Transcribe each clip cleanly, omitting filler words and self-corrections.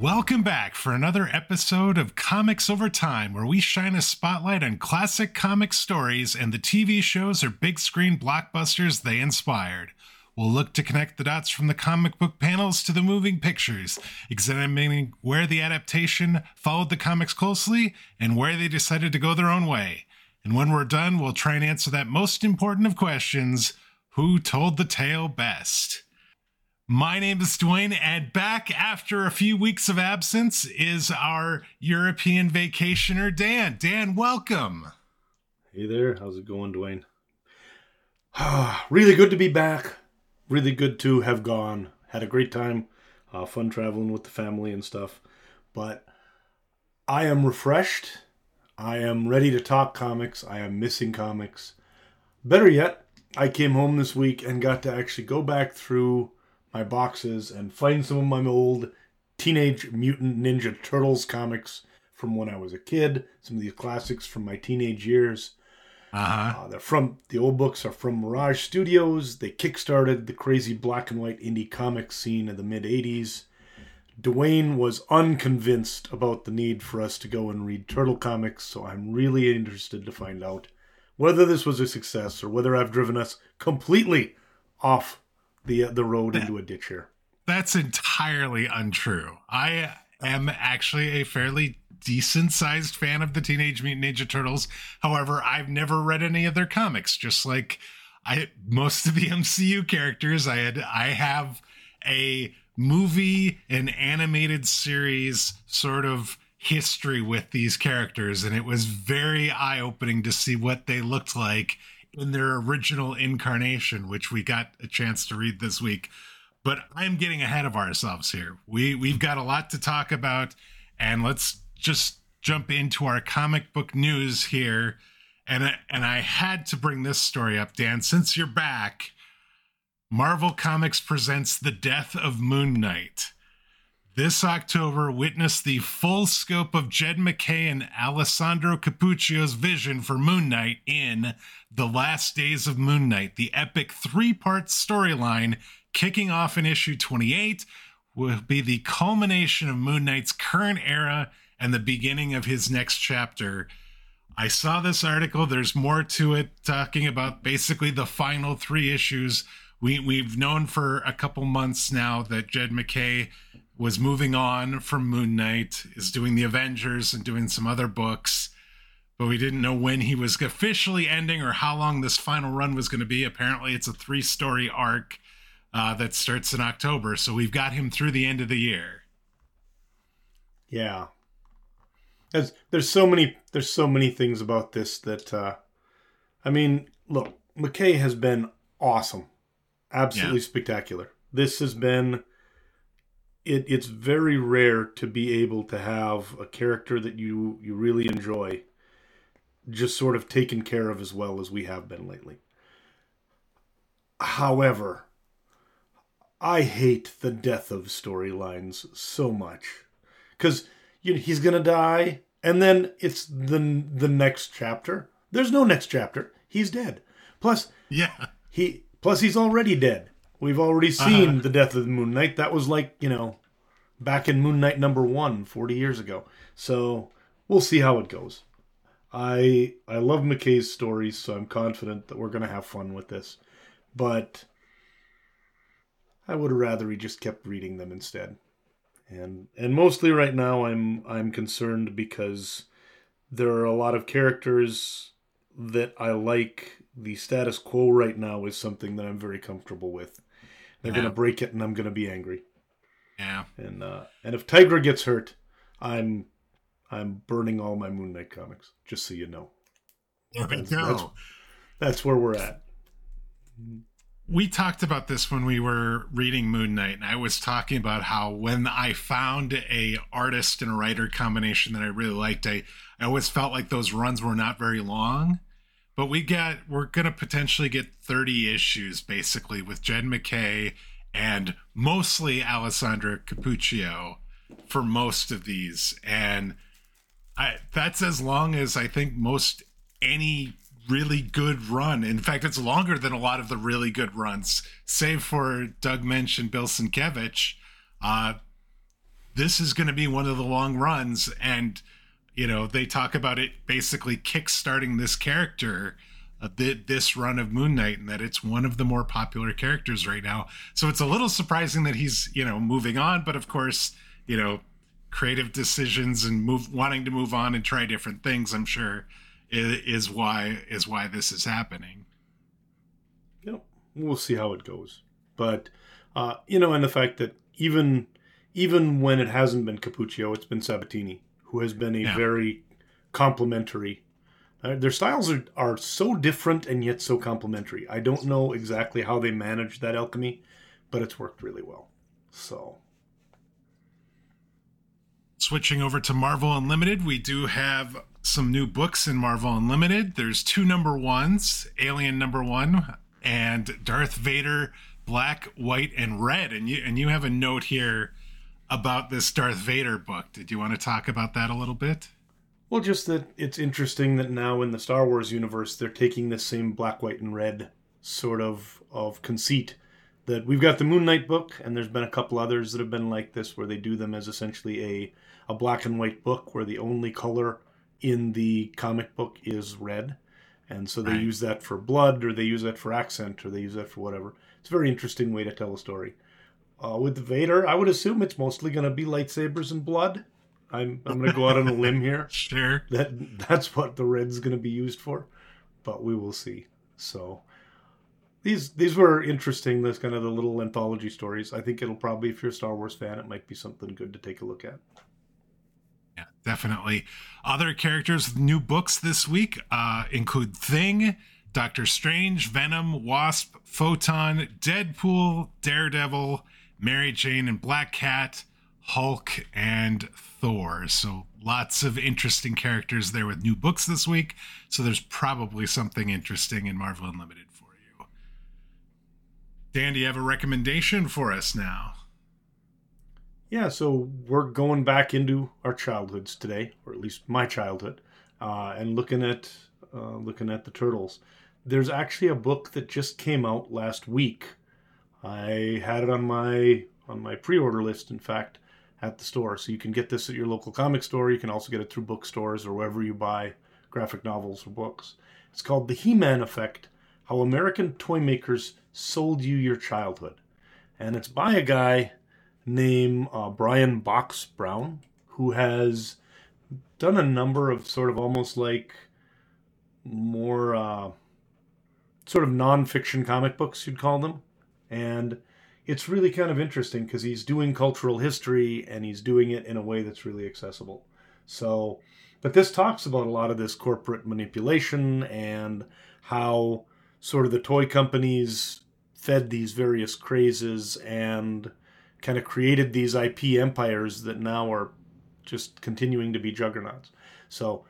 Welcome back for another episode of Comics Over Time, where we shine a spotlight on classic comic stories and the TV shows or big screen blockbusters they inspired. We'll look to connect the dots from the comic book panels to the moving pictures, examining where the adaptation followed the comics closely and where they decided to go their own way. And when we're done, we'll try and answer that most important of questions: who told the tale best? My name is Dwayne, and back after a few weeks of absence is our European vacationer, Dan. Dan, welcome. Hey there. How's it going, Dwayne? Really good to be back. Really good to have gone. Had a great time. Fun traveling with the family and stuff. But I am refreshed. I am ready to talk comics. I am missing comics. Better yet, I came home this week and got to actually go back through my boxes and find some of my old Teenage Mutant Ninja Turtles comics from when I was a kid. Some of the classics from my teenage years. They're from the old books are from Mirage Studios. They kickstarted the crazy black and white indie comic scene of the mid '80s. Dwayne was unconvinced about the need for us to go and read turtle comics, so I'm really interested to find out whether this was a success or whether I've driven us completely off the road into a ditch here. That's entirely untrue. I am actually a fairly decent-sized fan of the Teenage Mutant Ninja Turtles. However, I've never read any of their comics. Just like most of the MCU characters, I have a movie and animated series sort of history with these characters, and it was very eye-opening to see what they looked like in their original incarnation, which we got a chance to read this week. But I'm getting ahead of ourselves here. We've got a lot to talk about, and let's just jump into our comic book news here. And I had to bring this story up, Dan, since you're back. Marvel Comics presents The Death of Moon Knight. This October witnessed the full scope of Jed MacKay and Alessandro Cappuccio's vision for Moon Knight in The Last Days of Moon Knight, the epic three-part storyline kicking off in issue 28 will be the culmination of Moon Knight's current era and the beginning of his next chapter. I saw this article. There's more to it, talking about basically the final three issues. We've known for a couple months now that Jed MacKay was moving on from Moon Knight, is doing the Avengers and doing some other books, but we didn't know when he was officially ending or how long this final run was going to be. Apparently it's a three-story arc that starts in October, so we've got him through the end of the year. Yeah. There's so many things about this that, I mean, look, MacKay has been awesome, absolutely spectacular. This has been, it's very rare to be able to have a character that you really enjoy just sort of taken care of as well as we have been lately. However, I hate the death of storylines so much, because he's going to die, and then it's the next chapter. There's no next chapter. He's dead. Plus he's already dead. We've already seen the death of the Moon Knight. That was like, back in Moon Knight number 1, 40 years ago. So we'll see how it goes. I love McKay's stories, so I'm confident that we're going to have fun with this. But I would rather he just kept reading them instead. And mostly right now I'm concerned because there are a lot of characters that I like. The status quo right now is something that I'm very comfortable with. They're going to break it, and I'm going to be angry. Yeah. And if Tigra gets hurt, I'm burning all my Moon Knight comics, just so you know. There we go. That's where we're at. We talked about this when we were reading Moon Knight, and I was talking about how when I found a artist and a writer combination that I really liked, I always felt like those runs were not very long, but we're going to potentially get 30 issues basically with Jed MacKay and mostly Alessandro Cappuccio for most of these. And that's as long as I think most any really good run. In fact, it's longer than a lot of the really good runs, save for Doug Mensch and Bill Sienkiewicz. this is going to be one of the long runs. And, you know, they talk about it basically kickstarting this character, this run of Moon Knight, and that it's one of the more popular characters right now. So it's a little surprising that he's, you know, moving on. But of course, you know, creative decisions and wanting to move on and try different things, I'm sure, is why this is happening. You know, we'll see how it goes. But, you know, and the fact that even when it hasn't been Cappuccio, it's been Sabatini, who has been a very complimentary. Their styles are so different and yet so complementary. I don't know exactly how they manage that alchemy, but it's worked really well. So, switching over to Marvel Unlimited, we do have some new books in Marvel Unlimited. There's 2 number ones, Alien number 1 and Darth Vader Black, White, and Red. And you have a note here about this Darth Vader book. Did you want to talk about that a little bit? Well, just that it's interesting that now in the Star Wars universe, they're taking this same black, white, and red sort of conceit. That we've got the Moon Knight book, and there's been a couple others that have been like this, where they do them as essentially a black and white book, where the only color in the comic book is red. And so they use that for blood, or they use that for accent, or they use that for whatever. It's a very interesting way to tell a story. With Vader, I would assume it's mostly going to be lightsabers and blood. I'm going to go out on a limb here. Sure. That's what the red's going to be used for, but we will see. So these were interesting, this kind of the little anthology stories. I think it'll probably, if you're a Star Wars fan, it might be something good to take a look at. Yeah, definitely. Other characters with new books this week include Thing, Doctor Strange, Venom, Wasp, Photon, Deadpool, Daredevil, Mary Jane and Black Cat, Hulk, and Thor. So lots of interesting characters there with new books this week. So there's probably something interesting in Marvel Unlimited for you. Dan, do you have a recommendation for us now? Yeah, so we're going back into our childhoods today, or at least my childhood, and looking at the Turtles. There's actually a book that just came out last week. I had it on my pre-order list, in fact, at the store. So you can get this at your local comic store. You can also get it through bookstores or wherever you buy graphic novels or books. It's called The He-Man Effect: How American Toy Makers Sold You Your Childhood. And it's by a guy named Brian Box Brown, who has done a number of sort of almost like more sort of non-fiction comic books, you'd call them. And it's really kind of interesting because he's doing cultural history and he's doing it in a way that's really accessible. So, but this talks about a lot of this corporate manipulation and how sort of the toy companies fed these various crazes and kind of created these IP empires that now are just continuing to be juggernauts. So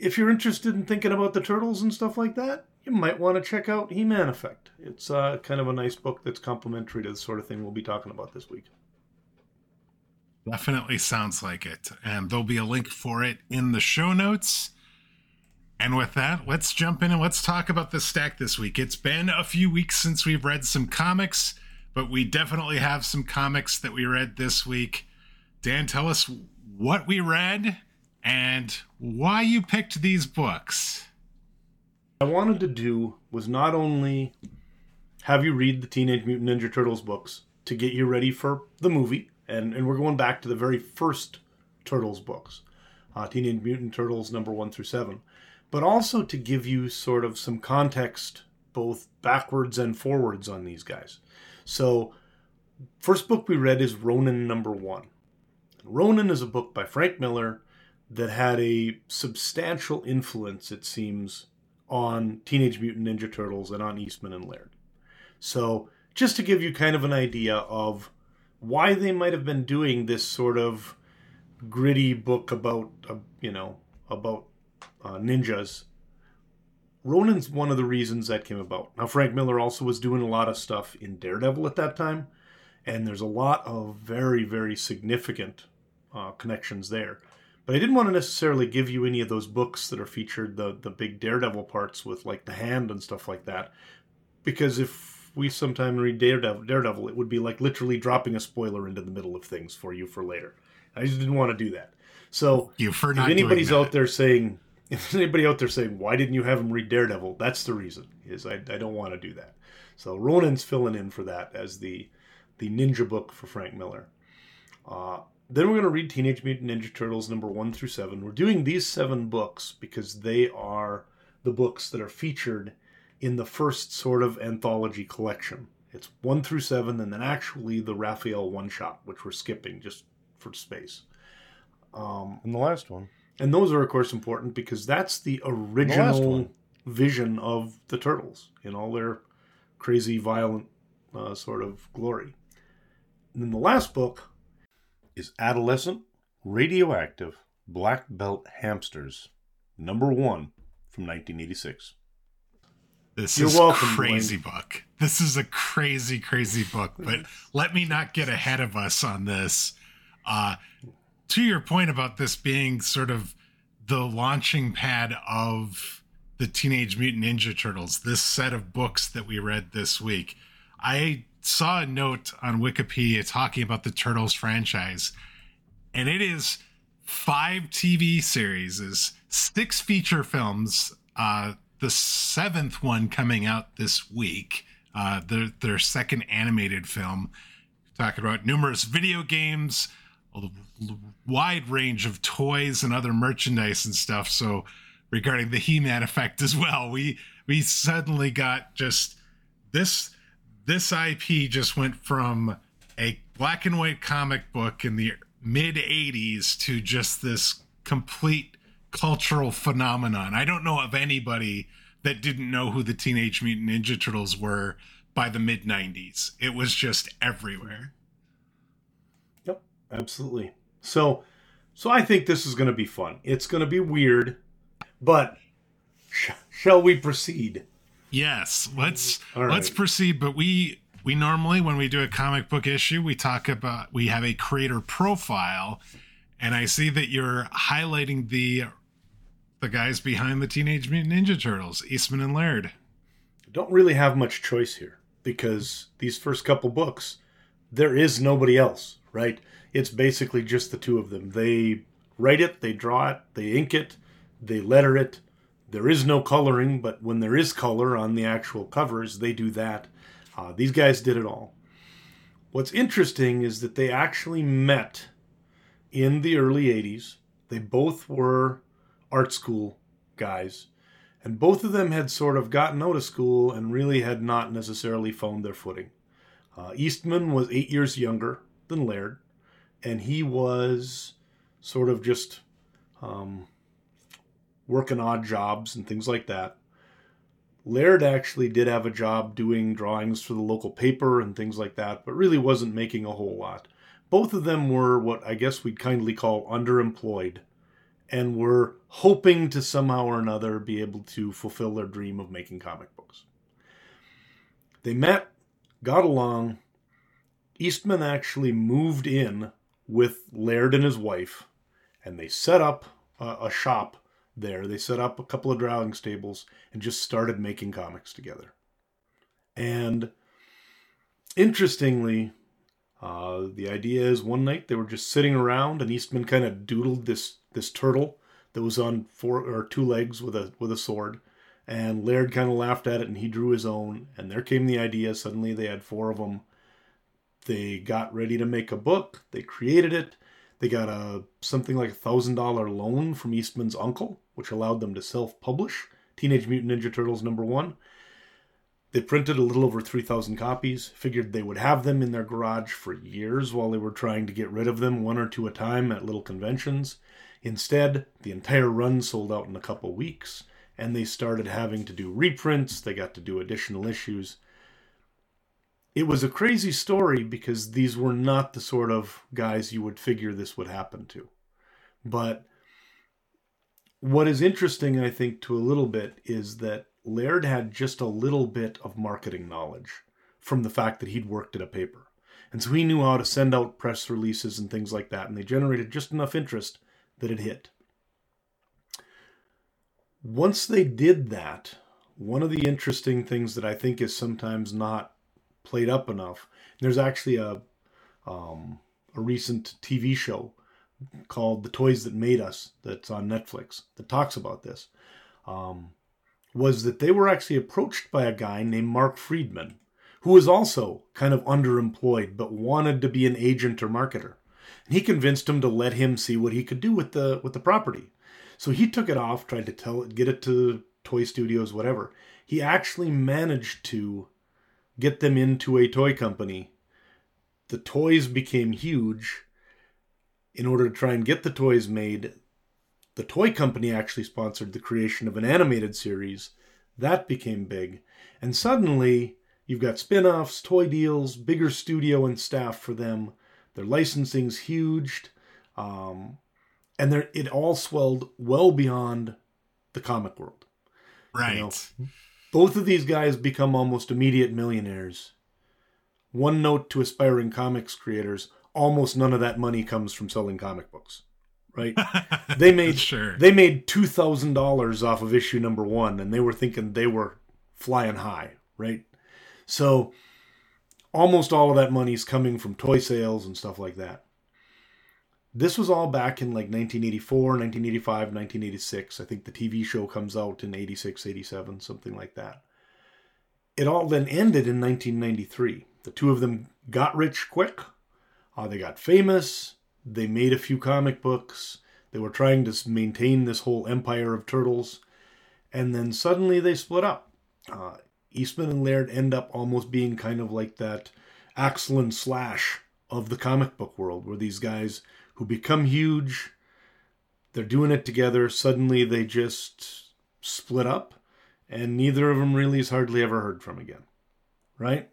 if you're interested in thinking about the Turtles and stuff like that, you might want to check out He-Man Effect. It's kind of a nice book that's complimentary to the sort of thing we'll be talking about this week. Definitely sounds like it. And there'll be a link for it in the show notes. And with that, let's jump in and let's talk about the stack this week. It's been a few weeks since we've read some comics, but we definitely have some comics that we read this week. Dan, tell us what we read and why you picked these books. I wanted to do was not only have you read the Teenage Mutant Ninja Turtles books to get you ready for the movie, and we're going back to the very first Turtles books, Teenage Mutant Turtles number 1 through 7, but also to give you sort of some context both backwards and forwards on these guys. So first book we read is Ronin number 1. Ronin is a book by Frank Miller that had a substantial influence, it seems, on Teenage Mutant Ninja Turtles and on Eastman and Laird. So just to give you kind of an idea of why they might have been doing this sort of gritty book about ninjas, Ronin's one of the reasons that came about. Now, Frank Miller also was doing a lot of stuff in Daredevil at that time, and there's a lot of very, very significant connections there. But I didn't want to necessarily give you any of those books that are featured, the big Daredevil parts with like the hand and stuff like that. Because if we sometime read Daredevil, it would be like literally dropping a spoiler into the middle of things for you for later. I just didn't want to do that. So if anybody out there saying, why didn't you have him read Daredevil? That's the reason, is I don't want to do that. So Ronin's filling in for that as the ninja book for Frank Miller. Then we're going to read Teenage Mutant Ninja Turtles number 1 through 7. We're doing these 7 books because they are the books that are featured in the first sort of anthology collection. It's 1 through 7, and then actually the Raphael one-shot, which we're skipping just for space. And the last one. And those are, of course, important because that's the original vision of the Turtles in all their crazy, violent sort of glory. And then the last book is Adolescent Radioactive Black Belt Hamsters, number 1 from 1986. This is a crazy book. This is a crazy, crazy book, but let me not get ahead of us on this. To your point about this being sort of the launching pad of the Teenage Mutant Ninja Turtles, this set of books that we read this week, I saw a note on Wikipedia talking about the Turtles franchise, and it is 5 TV series, 6 feature films, the 7th one coming out this week, their second animated film, talking about numerous video games, a wide range of toys and other merchandise and stuff. So regarding the He-Man effect as well, we suddenly got just this IP just went from a black and white comic book in the mid 80s to just this complete cultural phenomenon. I don't know of anybody that didn't know who the Teenage Mutant Ninja Turtles were by the mid 90s. It was just everywhere. Yep, absolutely. So I think this is going to be fun. It's going to be weird, but shall we proceed? Yes, let's proceed. But we normally, when we do a comic book issue, we have a creator profile, and I see that you're highlighting the guys behind the Teenage Mutant Ninja Turtles, Eastman and Laird. I don't really have much choice here because these first couple books, there is nobody else, right? It's basically just the two of them. They write it, they draw it, they ink it, they letter it. There is no coloring, but when there is color on the actual covers, they do that. These guys did it all. What's interesting is that they actually met in the early 80s. They both were art school guys, and both of them had sort of gotten out of school and really had not necessarily found their footing. Eastman was 8 years younger than Laird, and he was sort of just working odd jobs and things like that. Laird actually did have a job doing drawings for the local paper and things like that, but really wasn't making a whole lot. Both of them were what I guess we'd kindly call underemployed, and were hoping to somehow or another be able to fulfill their dream of making comic books. They met, got along. Eastman actually moved in with Laird and his wife, and they set up a shop there. They set up a couple of drawing tables and just started making comics together. And interestingly, the idea is one night they were just sitting around and Eastman kind of doodled this turtle that was on 4 or 2 legs with a sword. And Laird kind of laughed at it and he drew his own. And there came the idea. Suddenly they had 4 of them. They got ready to make a book. They created it. They got something like $1,000 loan from Eastman's uncle, which allowed them to self-publish Teenage Mutant Ninja Turtles number 1. They printed a little over 3,000 copies, figured they would have them in their garage for years while they were trying to get rid of them 1 or 2 at a time at little conventions. Instead, the entire run sold out in a couple weeks, and they started having to do reprints. They got to do additional issues. It was a crazy story because these were not the sort of guys you would figure this would happen to. But what is interesting, I think, to a little bit is that Laird had just a little bit of marketing knowledge from the fact that he'd worked at a paper. And so he knew how to send out press releases and things like that, and they generated just enough interest that it hit. Once they did that, one of the interesting things that I think is sometimes not played up enough. And there's actually a recent TV show called The Toys That Made Us that's on Netflix that talks about this, was that they were actually approached by a guy named Mark Friedman, who was also kind of underemployed but wanted to be an agent or marketer. And he convinced him to let him see what he could do with the property. So he took it off, tried to tell it, get it to toy studios, whatever. He actually managed to get them into a toy company. The toys became huge. In order to try and get the toys made, the toy company actually sponsored the creation of an animated series. That became big. And suddenly, you've got spin-offs, toy deals, bigger studio and staff for them. Their licensing's huge. And it all swelled well beyond the comic world. Right. You know, both of these guys become almost immediate millionaires. One note to aspiring comics creators, almost none of that money comes from selling comic books, right? They made $2,000 off of issue number one, and they were thinking they were flying high, right? So almost all of that money is coming from toy sales and stuff like that. This was all back in like 1984, 1985, 1986. I think the TV show comes out in 86, 87, something like that. It all then ended in 1993. The two of them got rich quick. They got famous. They made a few comic books. They were trying to maintain this whole empire of turtles. And then suddenly they split up. Eastman and Laird end up almost being kind of like that Axl and Slash of the comic book world, where these guys who become huge, they're doing it together, suddenly they just split up, and neither of them really is hardly ever heard from again, right?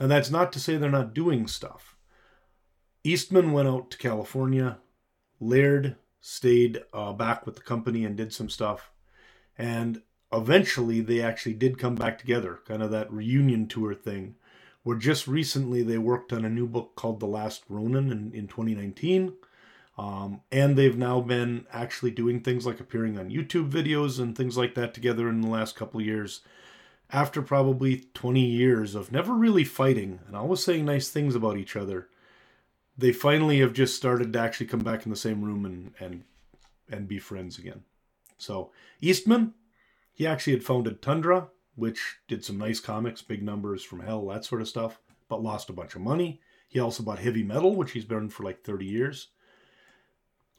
Now that's not to say they're not doing stuff. Eastman went out to California, Laird stayed back with the company and did some stuff, and eventually they actually did come back together, kind of that reunion tour thing, where just recently they worked on a new book called The Last Ronin in 2019. And they've now been actually doing things like appearing on YouTube videos and things like that together in the last couple of years. After probably 20 years of never really fighting and always saying nice things about each other, they finally have just started to actually come back in the same room and be friends again. So Eastman, he actually had founded Tundra, which did some nice comics, big numbers from hell, that sort of stuff, but lost a bunch of money. He also bought Heavy Metal, which he's been for like 30 years.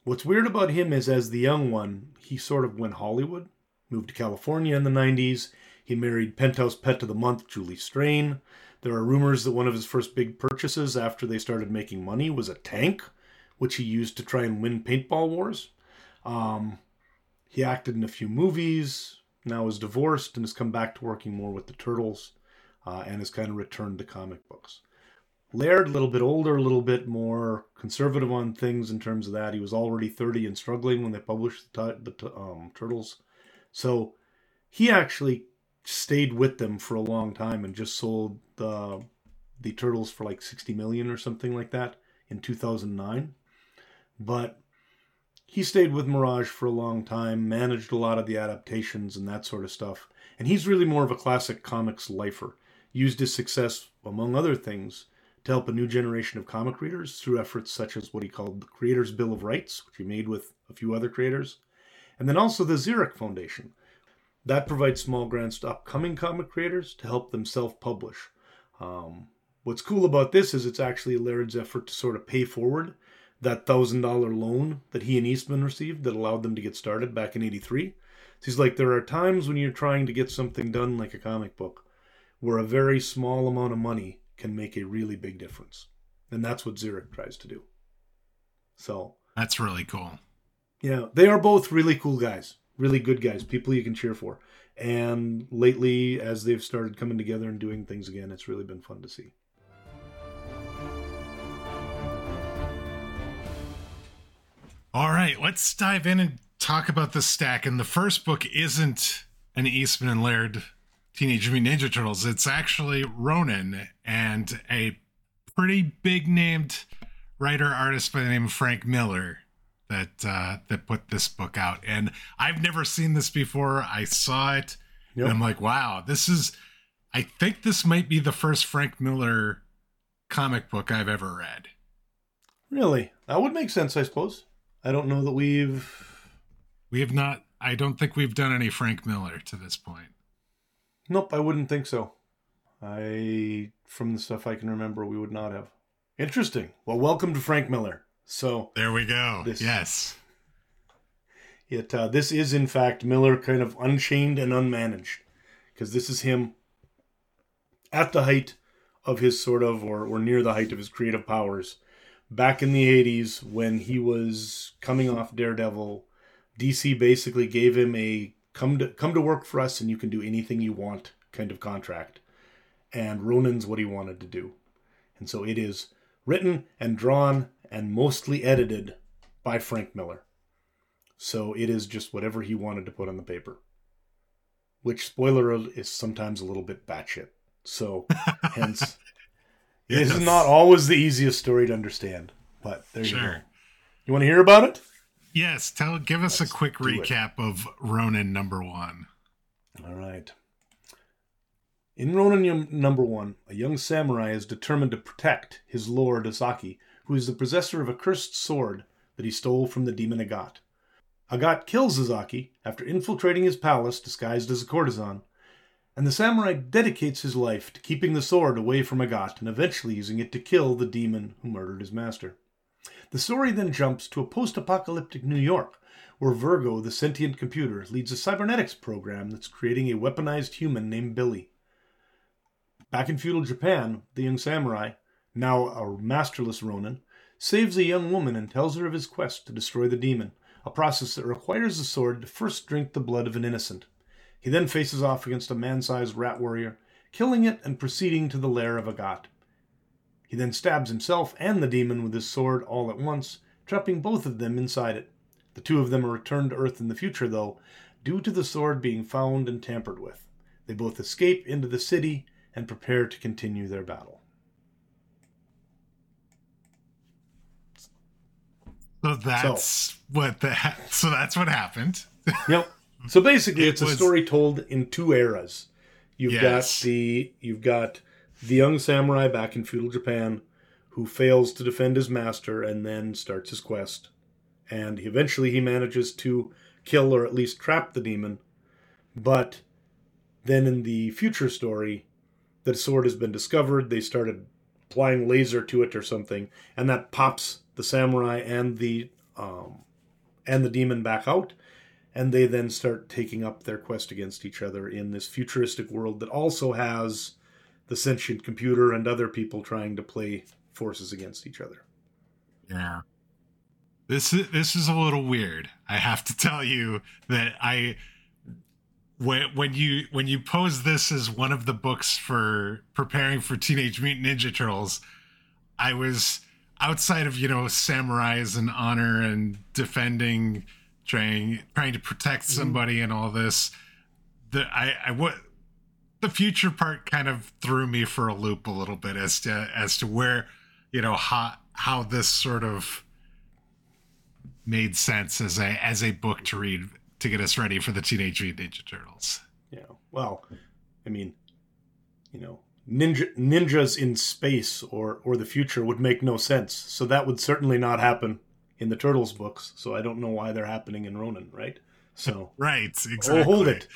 What's weird about him is as the young one, he sort of went Hollywood, moved to California in the 90s. He married Penthouse Pet of the Month, Julie Strain. There are rumors that one of his first big purchases after they started making money was a tank, which he used to try and win paintball wars. He acted in a few movies, now is divorced and has come back to working more with the Turtles and has kind of returned to comic books. Laird, a little bit older, a little bit more conservative on things in terms of that. He was already 30 and struggling when they published the Turtles. So he actually stayed with them for a long time and just sold the Turtles for like $60 million or something like that in 2009. But he stayed with Mirage for a long time, managed a lot of the adaptations and that sort of stuff. And he's really more of a classic comics lifer. Used his success, among other things, to help a new generation of comic readers through efforts such as what he called the Creators' Bill of Rights, which he made with a few other creators. And then also the Xeric Foundation. That provides small grants to upcoming comic creators to help them self-publish. What's cool about this is it's actually Laird's effort to sort of pay forward that $1,000 loan that he and Eastman received that allowed them to get started back in 83. So he's like, there are times when you're trying to get something done like a comic book where a very small amount of money can make a really big difference. And that's what Xeric tries to do. So that's really cool. Yeah, they are both really cool guys, really good guys, people you can cheer for. And lately, as they've started coming together and doing things again, it's really been fun to see. All right, let's dive in and talk about the stack. And the first book isn't an Eastman and Laird Teenage Mutant Ninja Turtles. It's actually Ronin and a pretty big named writer artist by the name of Frank Miller that put this book out. And I've never seen this before. I saw it and I'm like, wow, this is, I think this might be the first Frank Miller comic book I've ever read. Really? That would make sense, I suppose. I don't know that we have not. I don't think we've done any Frank Miller to this point. Nope, I wouldn't think so. From the stuff I can remember, we would not have. Interesting. Well, welcome to Frank Miller. So there we go. Yes. This is, in fact, Miller kind of unchained and unmanaged, because this is him at the height of his sort of, or near the height of his creative powers, back in the 80s when he was coming off Daredevil. DC basically gave him a come to work for us and you can do anything you want kind of contract. And Ronin's what he wanted to do. And so it is written and drawn and mostly edited by Frank Miller. So it is just whatever he wanted to put on the paper. Which, spoiler, is sometimes a little bit batshit. So, hence, yes. This is not always the easiest story to understand. But there you go. You want to hear about it? Yes. Give us a quick recap of Ronin number 1. All right. In Ronin number 1, a young samurai is determined to protect his lord, Asaki, who is the possessor of a cursed sword that he stole from the demon Agat. Agat kills Asaki after infiltrating his palace disguised as a courtesan, and the samurai dedicates his life to keeping the sword away from Agat and eventually using it to kill the demon who murdered his master. The story then jumps to a post-apocalyptic New York, where Virgo, the sentient computer, leads a cybernetics program that's creating a weaponized human named Billy. Back in feudal Japan, the young samurai, now a masterless Ronin, saves a young woman and tells her of his quest to destroy the demon, a process that requires the sword to first drink the blood of an innocent. He then faces off against a man-sized rat warrior, killing it and proceeding to the lair of Agat. He then stabs himself and the demon with his sword all at once, trapping both of them inside it. The two of them are returned to Earth in the future, though, due to the sword being found and tampered with. They both escape into the city and prepare to continue their battle. So that's what happened. Yep. So basically, it's a story told in two eras. You've got the young samurai back in feudal Japan, who fails to defend his master and then starts his quest, and eventually he manages to kill or at least trap the demon. But then in the future story, the sword has been discovered. They started applying laser to it or something, and that pops the samurai and the demon back out, and they then start taking up their quest against each other in this futuristic world that also has the sentient computer and other people trying to play forces against each other. Yeah. This is a little weird. I have to tell you that when you pose this as one of the books for preparing for Teenage Mutant Ninja Turtles, I was, outside of, samurais and honor and defending, trying to protect somebody and all this, the future part kind of threw me for a loop a little bit as to where, how this sort of made sense as a book to read to get us ready for the Teenage Mutant Ninja Turtles. Yeah. Well, I mean, ninjas in space or the future would make no sense. So that would certainly not happen in the Turtles books. So I don't know why they're happening in Ronin, right? So right, exactly. Oh, hold it.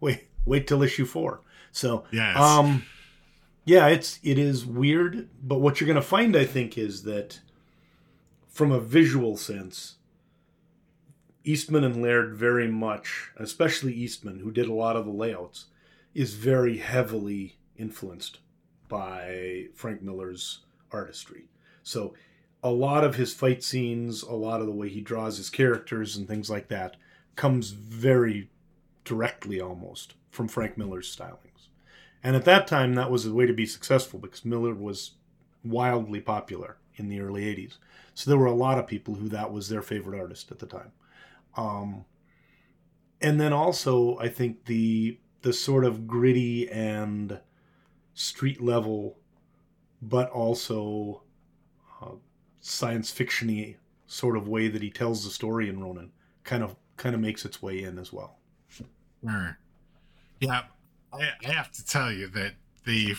Wait till issue 4. So yes. It is weird, but what you're going to find, I think, is that from a visual sense, Eastman and Laird very much, especially Eastman, who did a lot of the layouts, is very heavily influenced by Frank Miller's artistry. So a lot of his fight scenes, a lot of the way he draws his characters and things like that comes very directly almost from Frank Miller's stylings. And at that time, that was the way to be successful because Miller was wildly popular in the early 80s. So there were a lot of people who that was their favorite artist at the time. And then also, I think the sort of gritty and street level, but also science fiction-y sort of way that he tells the story in Ronin kind of makes its way in as well. Yeah, I have to tell you that the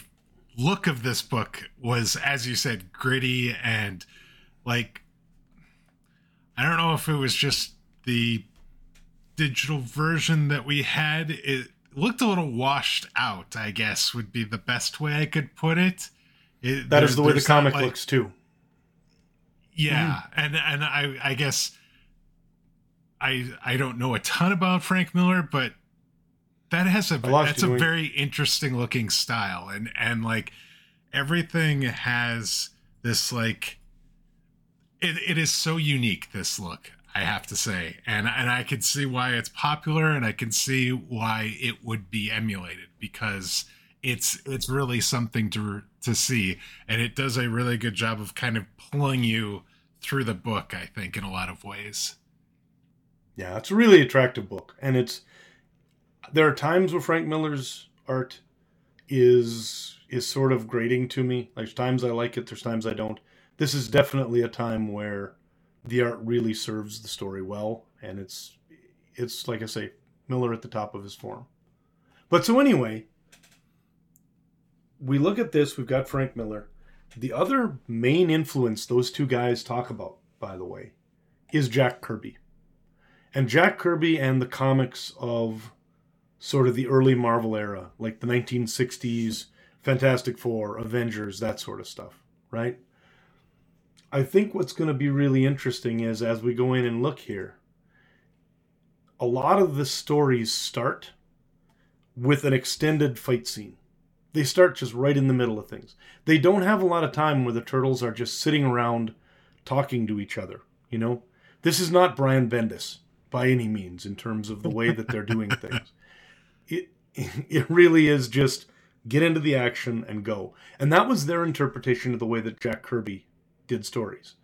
look of this book was, as you said, gritty and like, I don't know if it was just the digital version that we had. It looked a little washed out, I guess would be the best way I could put it. That is the way the comic looks too. Yeah. Mm-hmm. And I guess I don't know a ton about Frank Miller, but that has a very interesting looking style. And like everything has this, like, it is so unique, this look, I have to say. And I can see why it's popular, and I can see why it would be emulated, because it's really something to see. And it does a really good job of kind of pulling you through the book, I think, in a lot of ways. Yeah, it's a really attractive book. And there are times where Frank Miller's art is sort of grating to me. There's times I like it, there's times I don't. This is definitely a time where the art really serves the story well, and it's like I say, Miller at the top of his form. But so anyway, we look at this, we've got Frank Miller. The other main influence those two guys talk about, by the way, is Jack Kirby. And Jack Kirby and the comics of sort of the early Marvel era, like the 1960s, Fantastic Four, Avengers, that sort of stuff, right? I think what's going to be really interesting is, as we go in and look here, a lot of the stories start with an extended fight scene. They start just right in the middle of things. They don't have a lot of time where the Turtles are just sitting around talking to each other, you know? This is not Brian Bendis by any means in terms of the way that they're doing things. It really is just get into the action and go. And that was their interpretation of the way that Jack Kirby did stories.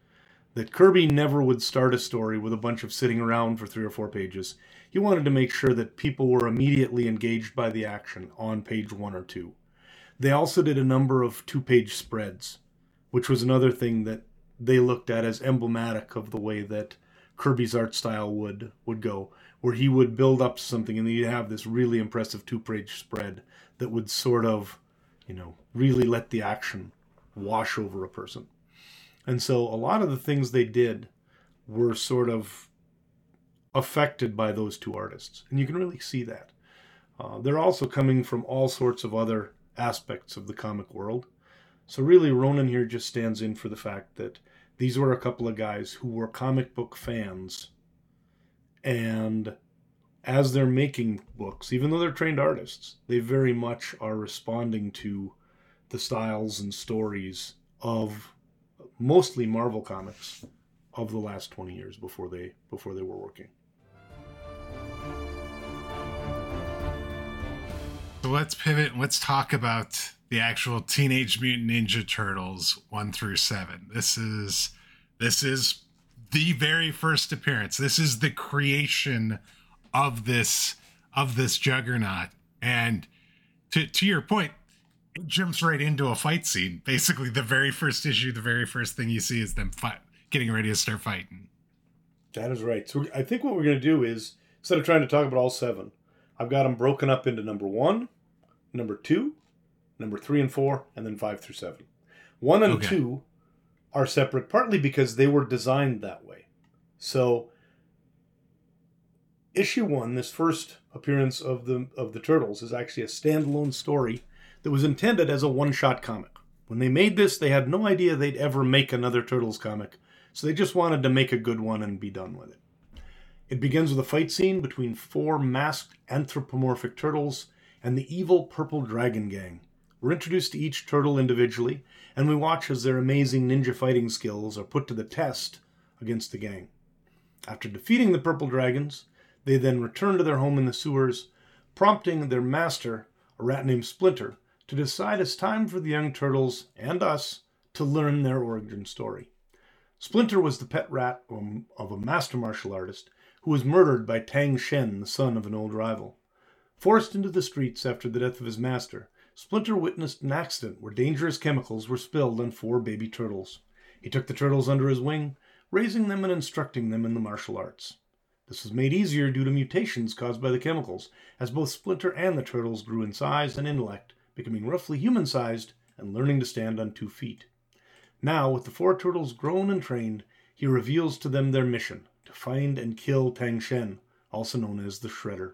That Kirby never would start a story with a bunch of sitting around for 3 or 4 pages. He wanted to make sure that people were immediately engaged by the action on page 1 or 2. They also did a number of 2-page spreads, which was another thing that they looked at as emblematic of the way that Kirby's art style would go, where he would build up something and he'd have this really impressive 2-page spread that would sort of, you know, really let the action wash over a person. And so a lot of the things they did were sort of affected by those two artists. And you can really see that. They're also coming from all sorts of other aspects of the comic world. So really, Ronin here just stands in for the fact that these were a couple of guys who were comic book fans. And as they're making books, even though they're trained artists, they very much are responding to the styles and stories of mostly Marvel Comics of the last 20 years before they were working. So let's pivot and let's talk about the actual Teenage Mutant Ninja Turtles 1-7. This is the very first appearance. This is the creation of this juggernaut. And to your point, it jumps right into a fight scene. Basically, the very first issue, the very first thing you see is them getting ready to start fighting. That is right. So I think what we're going to do is, instead of trying to talk about all 7, I've got them broken up into number 1, number 2, number 3 and 4, and then 5 through 7. 1 and 2 are separate, partly because they were designed that way. So, issue 1, this first appearance of the Turtles, is actually a standalone story that was intended as a one-shot comic. When they made this, they had no idea they'd ever make another Turtles comic, so they just wanted to make a good one and be done with it. It begins with a fight scene between 4 masked anthropomorphic turtles and the evil Purple Dragon Gang. We're introduced to each turtle individually, and we watch as their amazing ninja fighting skills are put to the test against the gang. After defeating the Purple Dragons, they then return to their home in the sewers, prompting their master, a rat named Splinter, to decide it's time for the young turtles and us to learn their origin story. Splinter was the pet rat of a master martial artist who was murdered by Tang Shen, the son of an old rival. Forced into the streets after the death of his master, Splinter witnessed an accident where dangerous chemicals were spilled on 4 baby turtles. He took the turtles under his wing, raising them and instructing them in the martial arts. This was made easier due to mutations caused by the chemicals, as both Splinter and the Turtles grew in size and intellect, becoming roughly human-sized and learning to stand on 2 feet. Now, with the four Turtles grown and trained, he reveals to them their mission, to find and kill Tang Shen, also known as the Shredder.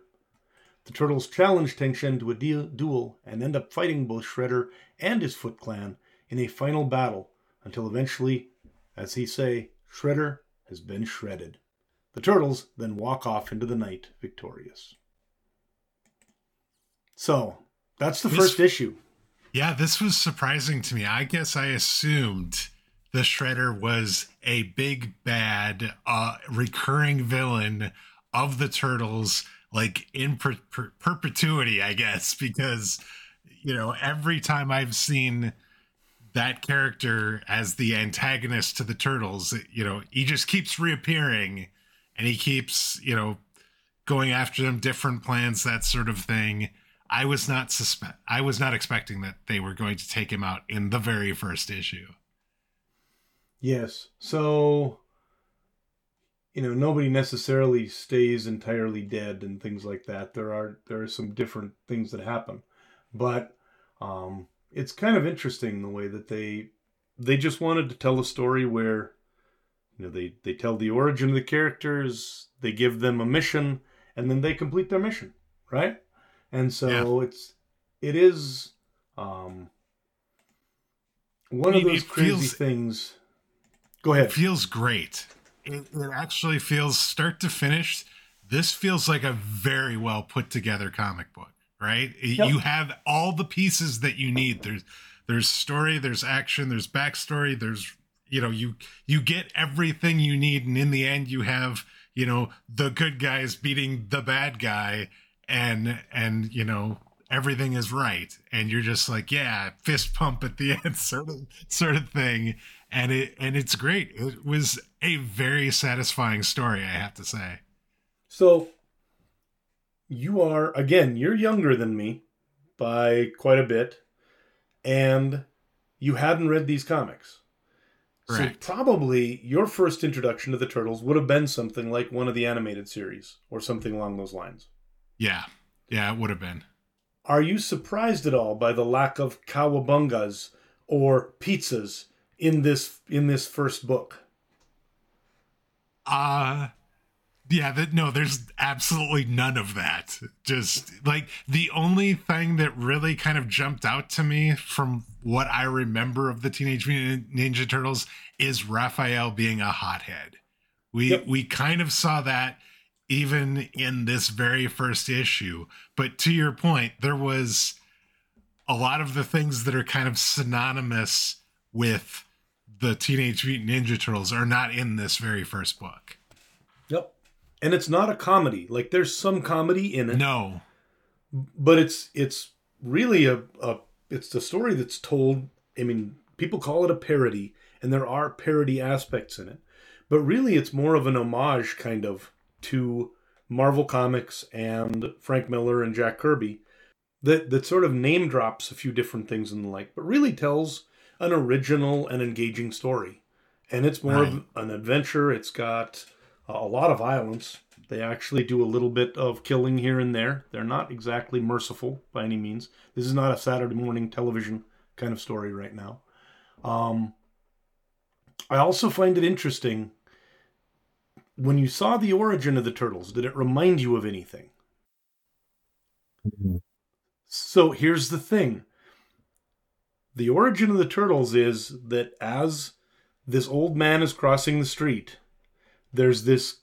The Turtles challenge Tang Shen to a duel and end up fighting both Shredder and his Foot Clan in a final battle, until eventually, as he say, Shredder has been shredded. The Turtles then walk off into the night victorious. So, that's the first issue. Yeah, this was surprising to me. I guess I assumed the Shredder was a big, bad, recurring villain of the Turtles, like in perpetuity, I guess, because, you know, every time I've seen that character as the antagonist to the Turtles, you know, he just keeps reappearing and he keeps, you know, going after them, different plans, that sort of thing. I was not expecting that they were going to take him out in the very first issue. Yes. So, you know, nobody necessarily stays entirely dead and things like that. There are some different things that happen, but it's kind of interesting the way that they just wanted to tell a story where, you know, they tell the origin of the characters, they give them a mission, and then they complete their mission, right? And so it is one of those crazy things. Go ahead. It feels great. It actually feels, start to finish, this feels like a very well put together comic book, right? Yep. You have all the pieces that you need. There's story, there's action, there's backstory, there's, you know, you get everything you need. And in the end you have, you know, the good guys beating the bad guy and, you know, everything is right. And you're just like, yeah, fist pump at the end sort of thing. And it's great. It was a very satisfying story, I have to say. So you are, again, you're younger than me by quite a bit, and you hadn't read these comics. Correct. So probably your first introduction to the Turtles would have been something like one of the animated series or something along those lines. Yeah. Yeah, it would have been. Are you surprised at all by the lack of cowabungas or pizzas in this first book? There's absolutely none of that. Just like the only thing that really kind of jumped out to me from what I remember of the Teenage Mutant Ninja Turtles is Raphael being a hothead. We kind of saw that even in this very first issue, but to your point, there was a lot of the things that are kind of synonymous with the Teenage Mutant Ninja Turtles are not in this very first book. Yep. And it's not a comedy. Like, there's some comedy in it. No. But it's really it's the story that's told. I mean, people call it a parody, and there are parody aspects in it. But really, it's more of an homage kind of to Marvel Comics and Frank Miller and Jack Kirby that sort of name drops a few different things and the like, but really tells an original and engaging story. And it's more of an adventure. It's got a lot of violence. They actually do a little bit of killing here and there. They're not exactly merciful by any means. This is not a Saturday morning television kind of story right now. I also find it interesting, when you saw the origin of the Turtles, did it remind you of anything? Mm-hmm. So here's the thing. The origin of the Turtles is that as this old man is crossing the street, there's this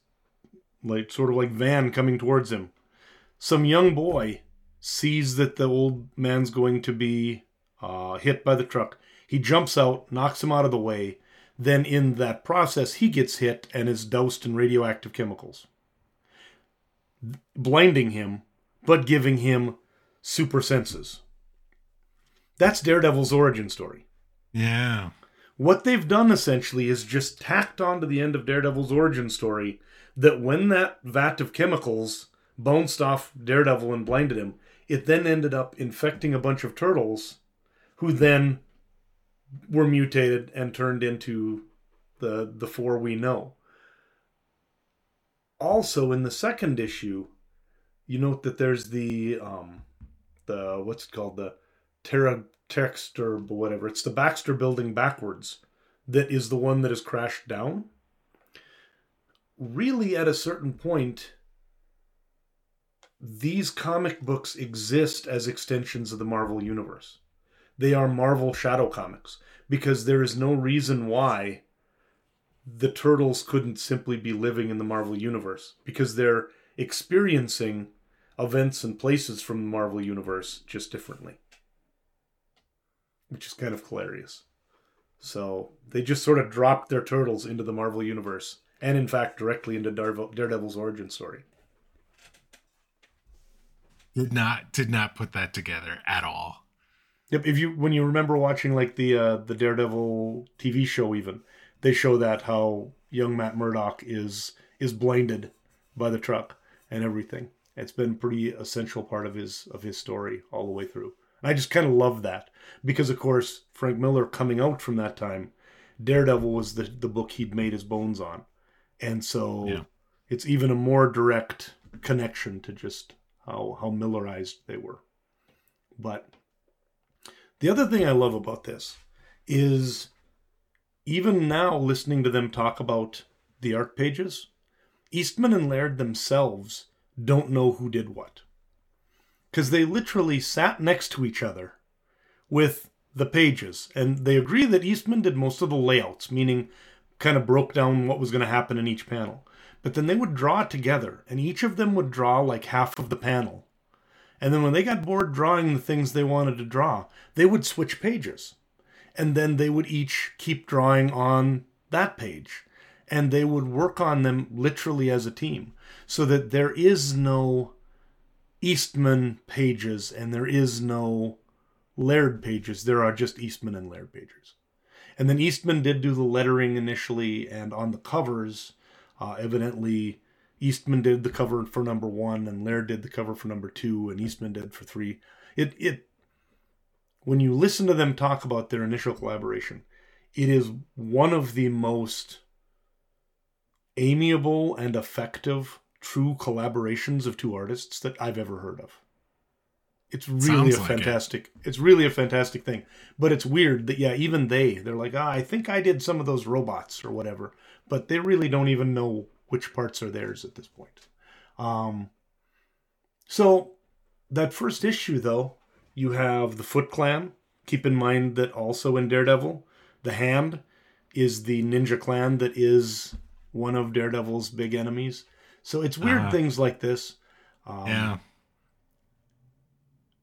like sort of like van coming towards him. Some young boy sees that the old man's going to be hit by the truck. He jumps out, knocks him out of the way. Then in that process, he gets hit and is doused in radioactive chemicals, blinding him, but giving him super senses. That's Daredevil's origin story. Yeah. What they've done essentially is just tacked onto the end of Daredevil's origin story that when that vat of chemicals bounced off Daredevil and blinded him, it then ended up infecting a bunch of turtles who then were mutated and turned into the four we know. Also, in the second issue, you note that there's the what's it called, the Terratext or whatever. It's the Baxter building backwards that is the one that has crashed down. Really, at a certain point, these comic books exist as extensions of the Marvel Universe. They are Marvel Shadow Comics, because there is no reason why the Turtles couldn't simply be living in the Marvel Universe, because they're experiencing events and places from the Marvel Universe just differently. Which is kind of hilarious. So they just sort of dropped their Turtles into the Marvel Universe, and in fact directly into Daredevil's origin story. Did not put that together at all. Yep, when you remember watching like the Daredevil TV show, even they show that how young Matt Murdock is blinded by the truck and everything. It's been a pretty essential part of his story all the way through. And I just kind of love that because, of course, Frank Miller coming out from that time, Daredevil was the book he'd made his bones on, and so It's even a more direct connection to just how Millerized they were. But the other thing I love about this is even now listening to them talk about the art pages, Eastman and Laird themselves don't know who did what. Because they literally sat next to each other with the pages. And they agree that Eastman did most of the layouts, meaning kind of broke down what was going to happen in each panel. But then they would draw together, and each of them would draw like half of the panel. And then when they got bored drawing the things they wanted to draw, they would switch pages. And then they would each keep drawing on that page. And they would work on them literally as a team. So that there is no Eastman pages and there is no Laird pages. There are just Eastman and Laird pages. And then Eastman did do the lettering initially, and on the covers, evidently, Eastman did the cover for number 1, and Laird did the cover for number 2, and Eastman did for 3. It when you listen to them talk about their initial collaboration, it is one of the most amiable and effective true collaborations of two artists that I've ever heard of. It's really It's really a fantastic thing. But it's weird that even they're like, I think I did some of those robots or whatever, but they really don't even know which parts are theirs at this point. So that first issue, though, you have the Foot Clan. Keep in mind that also in Daredevil, the Hand is the ninja clan that is one of Daredevil's big enemies. So it's weird things like this.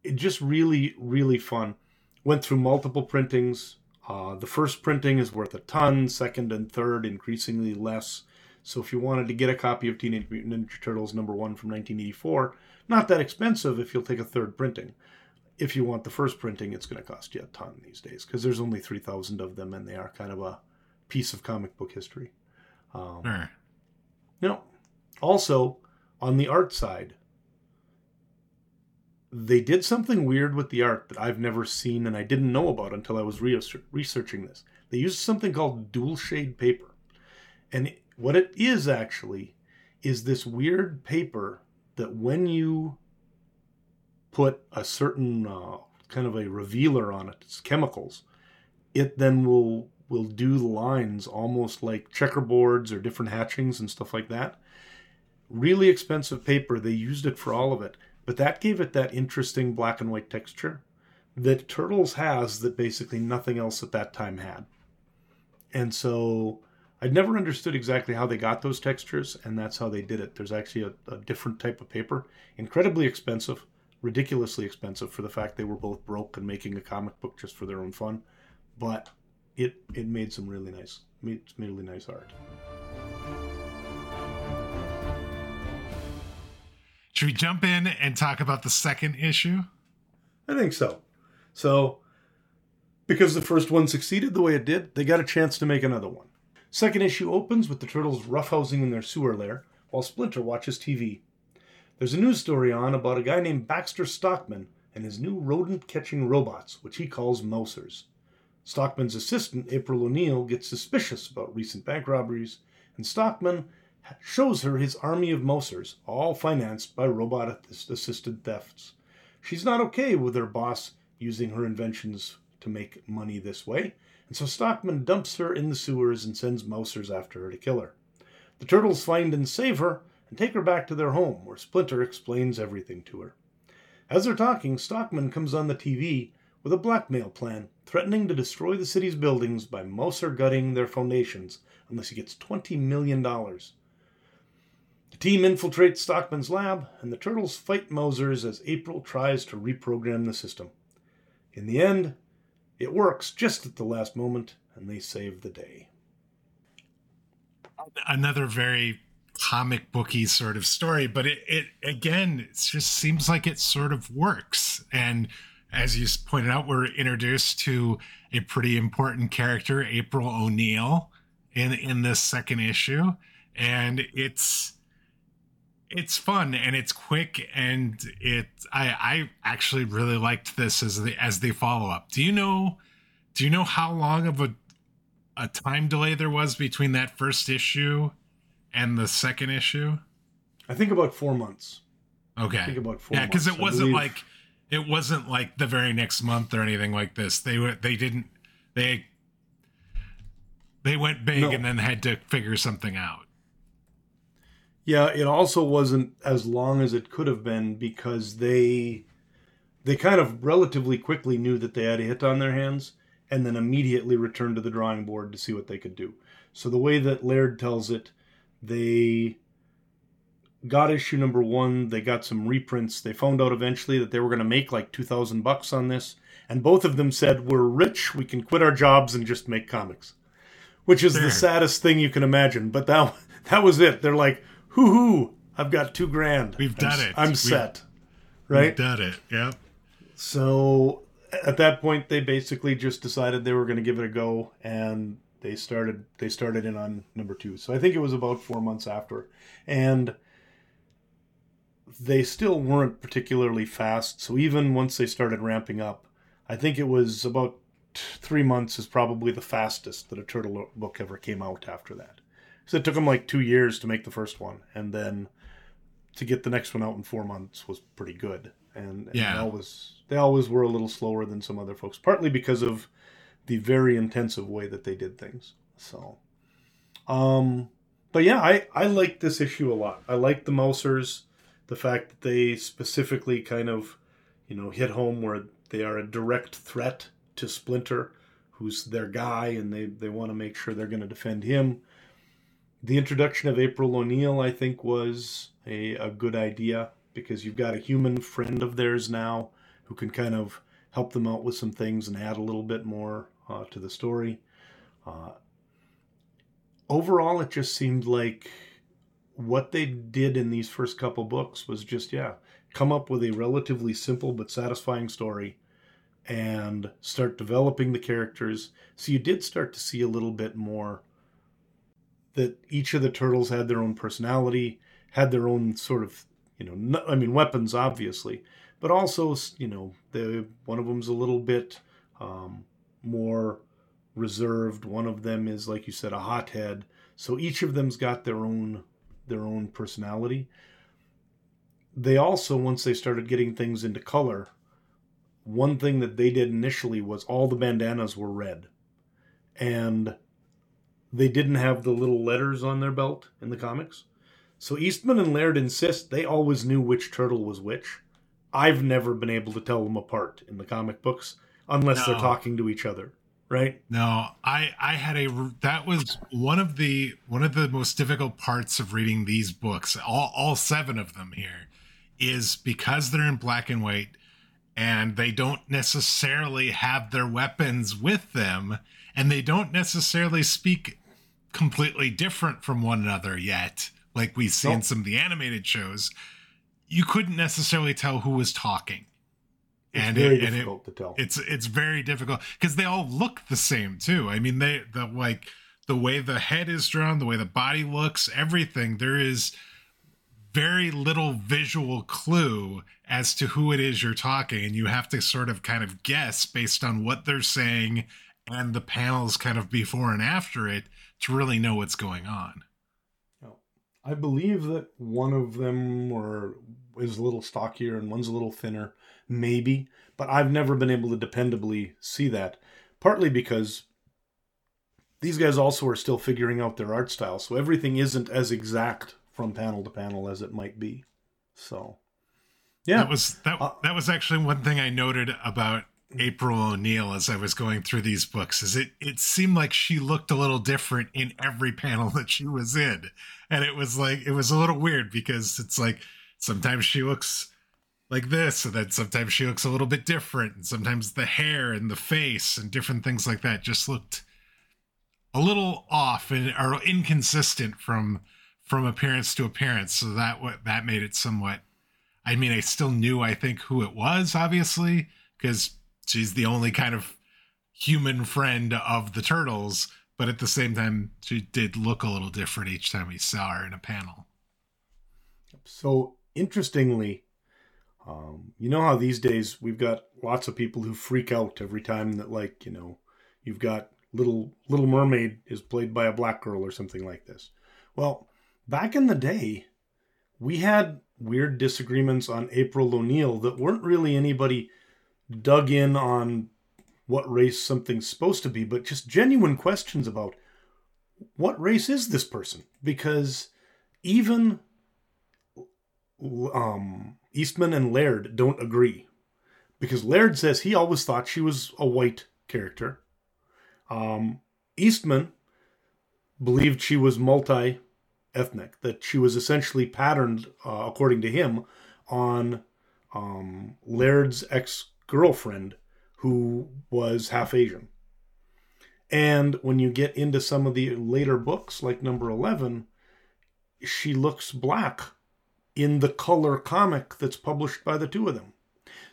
It just really, really fun. Went through multiple printings. The first printing is worth a ton. Second and third, increasingly less. So if you wanted to get a copy of Teenage Mutant Ninja Turtles number 1 from 1984, not that expensive if you'll take a third printing. If you want the first printing, it's going to cost you a ton these days because there's only 3,000 of them and they are kind of a piece of comic book history. Also, on the art side, they did something weird with the art that I've never seen and I didn't know about until I was researching this. They used something called dual shade paper. And what it is actually is this weird paper that when you put a certain kind of a revealer on it, it's chemicals, it then will do the lines almost like checkerboards or different hatchings and stuff like that. Really expensive paper. They used it for all of it. But that gave it that interesting black and white texture that Turtles has that basically nothing else at that time had. And so I'd never understood exactly how they got those textures, and that's how they did it. There's actually a different type of paper. Incredibly expensive, ridiculously expensive for the fact they were both broke and making a comic book just for their own fun. But it made some really nice art. Should we jump in and talk about the second issue? I think so. So, because the first one succeeded the way it did, they got a chance to make another one. Second issue opens with the Turtles roughhousing in their sewer lair while Splinter watches TV. There's a news story on about a guy named Baxter Stockman and his new rodent-catching robots, which he calls Mousers. Stockman's assistant, April O'Neil, gets suspicious about recent bank robberies, and Stockman shows her his army of Mousers, all financed by robot-assisted thefts. She's not okay with her boss using her inventions to make money this way, and so Stockman dumps her in the sewers and sends Mousers after her to kill her. The Turtles find and save her, and take her back to their home, where Splinter explains everything to her. As they're talking, Stockman comes on the TV with a blackmail plan, threatening to destroy the city's buildings by Mouser gutting their foundations unless he gets $20 million. The team infiltrates Stockman's lab, and the Turtles fight Mousers as April tries to reprogram the system. In the end, it works just at the last moment, and they save the day. Another very comic booky sort of story, but it again, it just seems like it sort of works. And as you pointed out, we're introduced to a pretty important character, April O'Neil, in this second issue, and it's fun and it's quick, and I actually really liked this as the follow up. Do you know how long of a time delay there was between that first issue and the second issue? I think about 4 months. Okay. Yeah, because it wasn't like. It wasn't like the very next month or anything like this. They went big and then had to figure something out. Yeah, it also wasn't as long as it could have been because they kind of relatively quickly knew that they had a hit on their hands and then immediately returned to the drawing board to see what they could do. So the way that Laird tells it, they got issue number 1, they got some reprints, they found out eventually that they were going to make like $2,000 on this, and both of them said, we're rich, we can quit our jobs and just make comics, which is the saddest thing you can imagine, but that was it. They're like, hoo-hoo, I've got $2,000. I'm set. Right? We've done it, yeah. So at that point, they basically just decided they were going to give it a go, and they started in on number 2. So I think it was about 4 months after. And they still weren't particularly fast, so even once they started ramping up, I think it was about 3 months is probably the fastest that a Turtle book ever came out after that. So it took them like 2 years to make the first one, and then to get the next one out in 4 months was pretty good. And they always were a little slower than some other folks, partly because of the very intensive way that they did things. So, but yeah, I liked this issue a lot. I liked the Mousers. The fact that they specifically kind of, hit home where they are a direct threat to Splinter, who's their guy, and they want to make sure they're going to defend him. The introduction of April O'Neil, I think, was a good idea, because you've got a human friend of theirs now who can kind of help them out with some things and add a little bit more to the story. Overall, it just seemed like what they did in these first couple books was just, come up with a relatively simple but satisfying story and start developing the characters. So you did start to see a little bit more that each of the Turtles had their own personality, had their own sort of, weapons, obviously, but also, one of them's a little bit more reserved. One of them is, like you said, a hothead. So each of them's got their own personality. They also, once they started getting things into color, one thing that they did initially was all the bandanas were red. And they didn't have the little letters on their belt in the comics. So Eastman and Laird insist they always knew which turtle was which. I've never been able to tell them apart in the comic books unless they're talking to each other. Right? No, I had that was one of the most difficult parts of reading these books, all seven of them here, is because they're in black and white and they don't necessarily have their weapons with them, and they don't necessarily speak completely different from one another yet, like we see in some of the animated shows. You couldn't necessarily tell who was talking. It's very difficult to tell. It's very difficult because they all look the same too. I mean, the way the head is drawn, the way the body looks, everything. There is very little visual clue as to who it is you're talking, and you have to sort of kind of guess based on what they're saying and the panels kind of before and after it to really know what's going on. I believe that one of them is a little stockier and one's a little thinner, maybe. But I've never been able to dependably see that, partly because these guys also are still figuring out their art style, so everything isn't as exact from panel to panel as it might be. So, yeah. That was actually one thing I noted about April O'Neil as I was going through these books, is it seemed like she looked a little different in every panel that she was in. And it was a little weird, because it's like sometimes she looks like this, and then sometimes she looks a little bit different, and sometimes the hair and the face and different things like that just looked a little off and are inconsistent from appearance to appearance. So that made it somewhat, I mean, I still knew, I think, who it was, obviously, because she's the only kind of human friend of the Turtles, but at the same time, she did look a little different each time we saw her in a panel. So, interestingly, you know how these days we've got lots of people who freak out every time that, like, you know, you've got Little Mermaid is played by a black girl or something like this. Well, back in the day, we had weird disagreements on April O'Neil that weren't really anybody dug in on what race something's supposed to be, but just genuine questions about what race is this person? Because even Eastman and Laird don't agree. Because Laird says he always thought she was a white character. Eastman believed she was multi-ethnic, that she was essentially patterned, according to him, on Laird's ex-girlfriend, who was half Asian. And when you get into some of the later books, like number 11, she looks black in the color comic that's published by the two of them.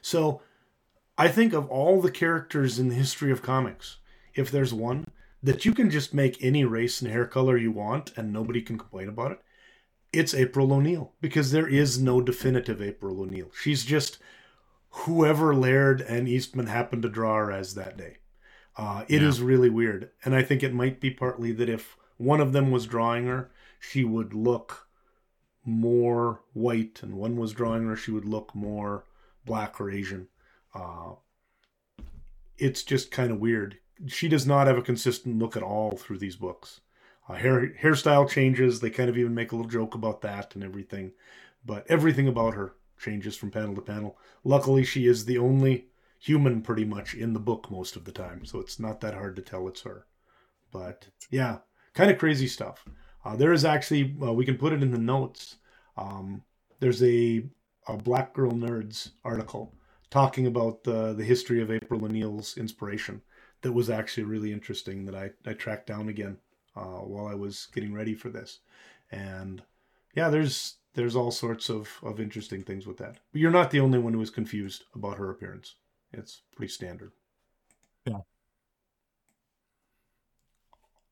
So I think of all the characters in the history of comics, if there's one that you can just make any race and hair color you want and nobody can complain about it, it's April O'Neil, because there is no definitive April O'Neil. She's just whoever Laird and Eastman happened to draw her as that day. It is really weird. And I think it might be partly that if one of them was drawing her, she would look more white, and one was drawing her, she would look more black or Asian. It's just kind of weird. She does not have a consistent look at all through these books. Hairstyle changes. They kind of even make a little joke about that and everything. But everything about her changes from panel to panel. Luckily, she is the only human pretty much in the book most of the time, so it's not that hard to tell it's her. But yeah, kind of crazy stuff. There is actually, we can put it in the notes. There's a Black Girl Nerds article talking about the history of April O'Neil's inspiration. That was actually really interesting that I tracked down again while I was getting ready for this. And yeah, there's all sorts of interesting things with that. But you're not the only one who is confused about her appearance. It's pretty standard. Yeah.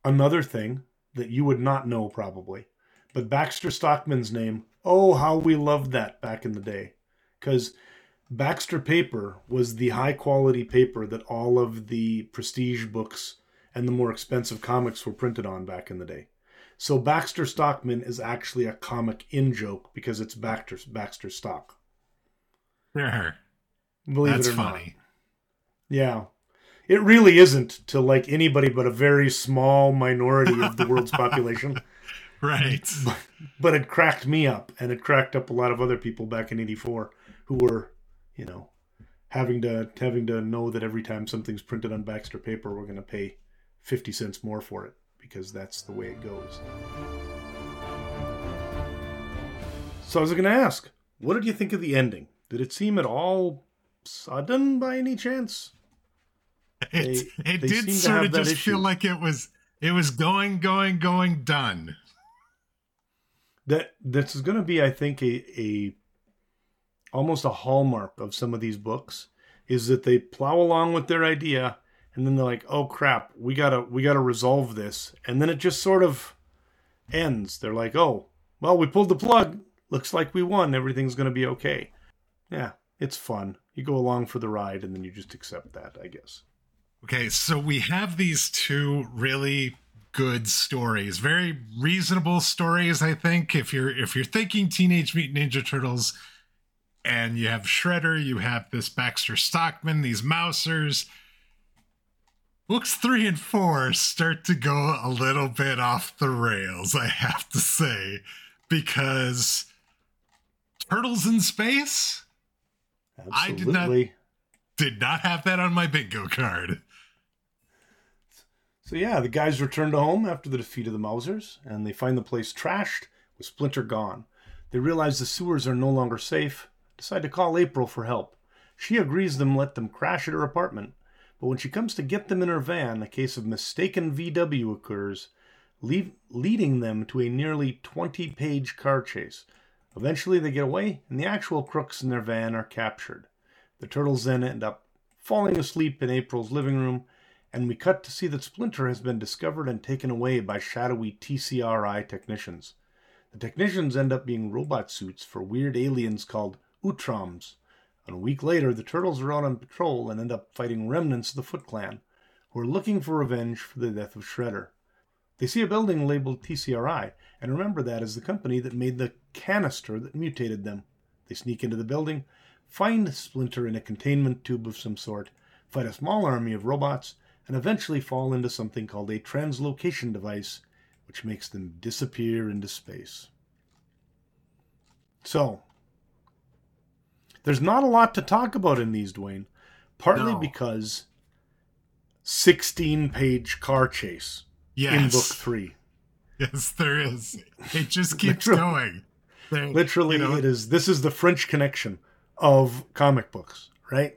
Another thing that you would not know probably, but Baxter Stockman's name, oh, how we loved that back in the day. Because Baxter paper was the high-quality paper that all of the prestige books and the more expensive comics were printed on back in the day. So Baxter Stockman is actually a comic in-joke because it's Baxter Stock. Sure. Believe that's it or funny. Not. Yeah. It really isn't to like anybody but a very small minority of the world's population. Right. But it cracked me up, and it cracked up a lot of other people back in 84 who were... you know, having to know that every time something's printed on Baxter paper, we're going to pay 50 cents more for it, because that's the way it goes. So I was going to ask, what did you think of the ending? Did it seem at all sudden by any chance? It did sort of just feel like it was going, done. This is going to be, I think, a almost a hallmark of some of these books, is that they plow along with their idea and then they're like, oh crap, we gotta resolve this, and then it just sort of ends. They're like, oh well, we pulled the plug, looks like we won, everything's gonna be okay. Yeah, it's fun. You go along for the ride and then you just accept that, I guess. Okay, so we have these two really good stories, very reasonable stories. I think if you're thinking Teenage Mutant Ninja Turtles, and you have Shredder, you have this Baxter Stockman, these Mousers, books 3 and 4 start to go a little bit off the rails, I have to say, because Turtles in Space? Absolutely. I did not have that on my bingo card. So yeah, the guys return to home after the defeat of the Mousers, and they find the place trashed with Splinter gone. They realize the sewers are no longer safe, decide to call April for help. She agrees to let them crash at her apartment, but when she comes to get them in her van, a case of mistaken VW occurs, leading them to a nearly 20-page car chase. Eventually they get away, and the actual crooks in their van are captured. The Turtles then end up falling asleep in April's living room, and we cut to see that Splinter has been discovered and taken away by shadowy TCRI technicians. The technicians end up being robot suits for weird aliens called Utroms. And a week later, the Turtles are out on patrol and end up fighting remnants of the Foot Clan, who are looking for revenge for the death of Shredder. They see a building labeled TCRI, and remember that as the company that made the canister that mutated them. They sneak into the building, find Splinter in a containment tube of some sort, fight a small army of robots, and eventually fall into something called a translocation device, which makes them disappear into space. So, there's not a lot to talk about in these, Dwayne. Partly because 16-page car chase in book 3. Yes, there is. It just keeps going. It is. This is the French Connection of comic books, right?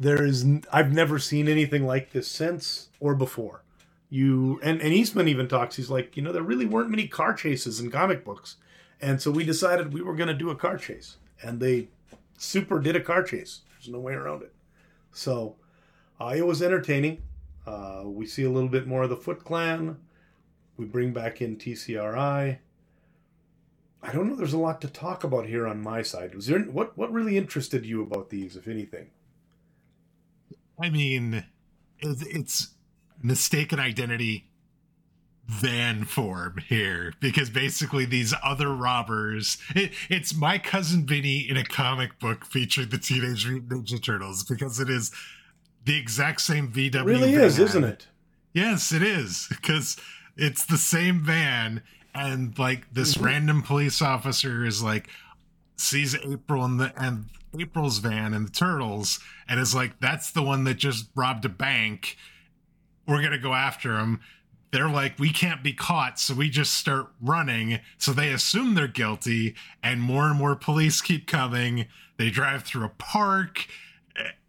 I've never seen anything like this since or before. And Eastman even talks. He's like, there really weren't many car chases in comic books, and so we decided we were going to do a car chase, and they super did a car chase. There's no way around it. So it was entertaining. We see a little bit more of the Foot Clan. We bring back in TCRI. I don't know. There's a lot to talk about here on my side. Was there what really interested you about these, if anything? I mean, it's mistaken identity van form here, because basically these other robbers, it's My Cousin Vinny in a comic book featuring the Teenage Mutant Ninja Turtles, because it is the exact same VW van. It really is, isn't it? Yes, it is, because it's the same van, and like this random police officer is like, sees April and April's van and the Turtles, and is like, that's the one that just robbed a bank. We're going to go after him. They're like, we can't be caught, so we just start running. So they assume they're guilty, and more police keep coming. They drive through a park,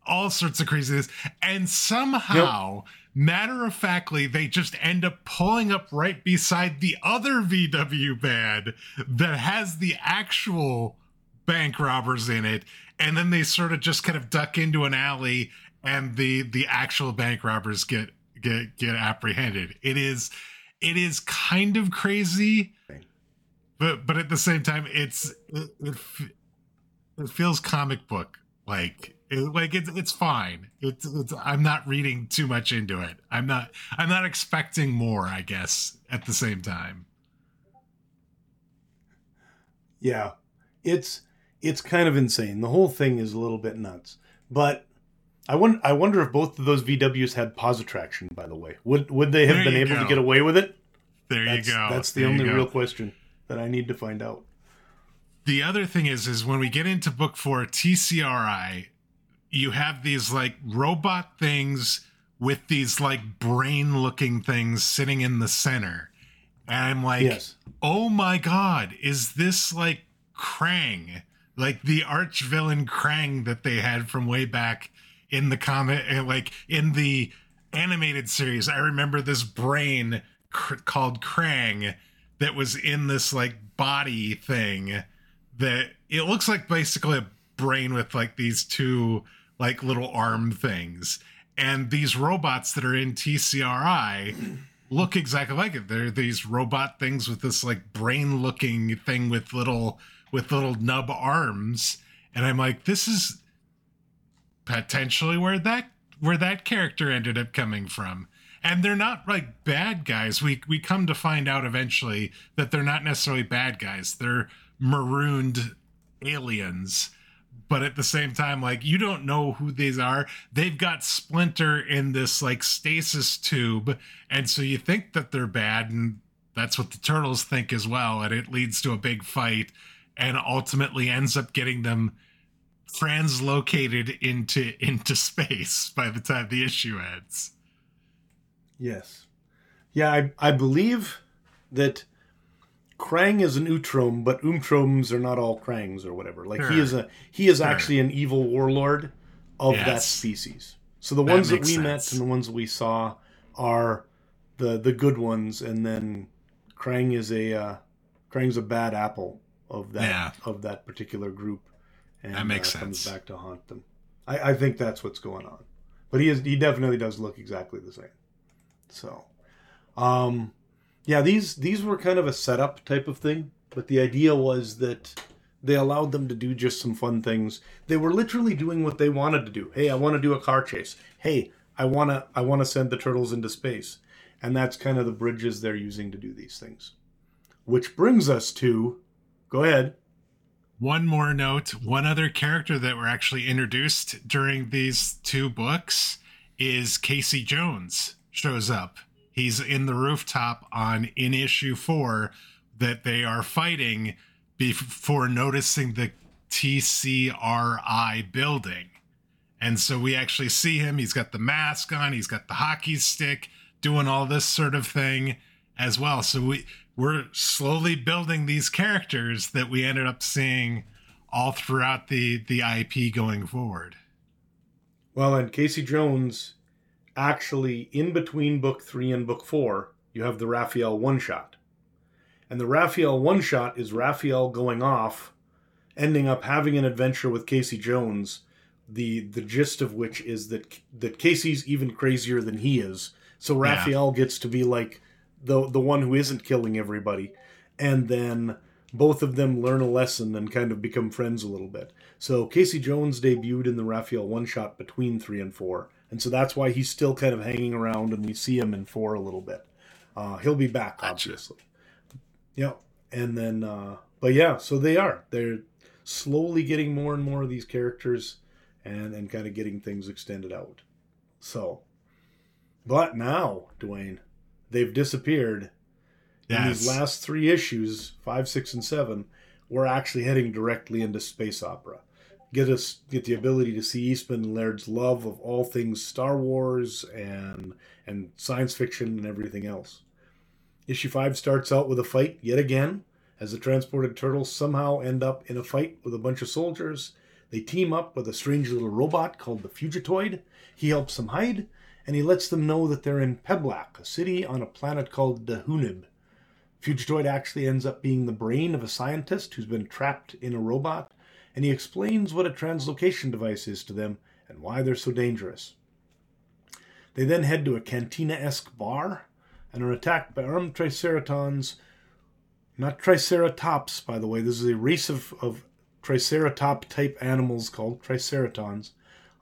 all sorts of craziness. And somehow, matter-of-factly, they just end up pulling up right beside the other VW van that has the actual bank robbers in it. And then they sort of just kind of duck into an alley, and the actual bank robbers get apprehended. It is kind of crazy, but at the same time, it feels comic book like. It's fine. I'm not reading too much into it. I'm not expecting more, I guess, at the same time. Yeah, it's kind of insane. The whole thing is a little bit nuts, but. I wonder if both of those VWs had positraction, by the way. Would they have been able to get away with it? That's the only real question that I need to find out. The other thing is when we get into book 4, TCRI, you have these like robot things with these like brain-looking things sitting in the center. And I'm like, Oh my God, is this like Krang? Like the arch villain Krang that they had from way back in the comic, like in the animated series. I remember this brain called Krang that was in this like body thing that it looks like basically a brain with like these two like little arm things. And these robots that are in TCRI look exactly like it. They're these robot things with this like brain looking thing with little nub arms. And I'm like, this is potentially where that character ended up coming from. And they're not like bad guys. We come to find out eventually that they're not necessarily bad guys. They're marooned aliens. But at the same time, like, you don't know who these are. They've got Splinter in this like stasis tube. And so you think that they're bad. And that's what the turtles think as well. And it leads to a big fight and ultimately ends up getting them translocated into space by the time the issue ends. Yes. Yeah, I believe that Krang is an Utrom, but Utroms are not all Krangs or whatever. Like, sure. he is actually an evil warlord of that species. So the ones that we met and the ones that we saw are the good ones, and then Krang is Krang's a bad apple of that particular group. And that makes sense. Comes back to haunt them. I think that's what's going on. But he definitely does look exactly the same. So, these were kind of a setup type of thing. But the idea was that they allowed them to do just some fun things. They were literally doing what they wanted to do. Hey, I want to do a car chase. Hey, I want to send the turtles into space. And that's kind of the bridges they're using to do these things. Which brings us to... Go ahead. One more note. One other character that were actually introduced during these two books is Casey Jones shows up. He's in the rooftop in issue 4 that they are fighting before noticing the TCRI building. And so we actually see him. He's got the mask on. He's got the hockey stick, doing all this sort of thing as well. So we're slowly building these characters that we ended up seeing all throughout the IP going forward. Well, and Casey Jones, actually, in between book 3 and book 4, you have the Raphael one-shot. And the Raphael one-shot is Raphael going off, ending up having an adventure with Casey Jones, the gist of which is that Casey's even crazier than he is. So Raphael gets to be like... the one who isn't killing everybody, and then both of them learn a lesson and kind of become friends a little bit. So Casey Jones debuted in the Raphael one-shot between 3 and 4, and so that's why he's still kind of hanging around, and we see him in 4 a little bit. He'll be back, obviously. Gotcha. Yeah, and then, so they're slowly getting more and more of these characters and kind of getting things extended out. So, but now, Dwayne... They've disappeared. Yes. And these last 3 issues, 5, 6, and 7, we're actually heading directly into space opera. Get the ability to see Eastman and Laird's love of all things Star Wars and science fiction and everything else. Issue 5 starts out with a fight yet again, as the transported turtles somehow end up in a fight with a bunch of soldiers. They team up with a strange little robot called the Fugitoid. He helps them hide. And he lets them know that they're in Peblak, a city on a planet called Dehunib. Fugitoid actually ends up being the brain of a scientist who's been trapped in a robot, and he explains what a translocation device is to them and why they're so dangerous. They then head to a cantina-esque bar and are attacked by armed Triceratons. Not Triceratops, by the way. This is a race of Triceratop-type animals called Triceratons.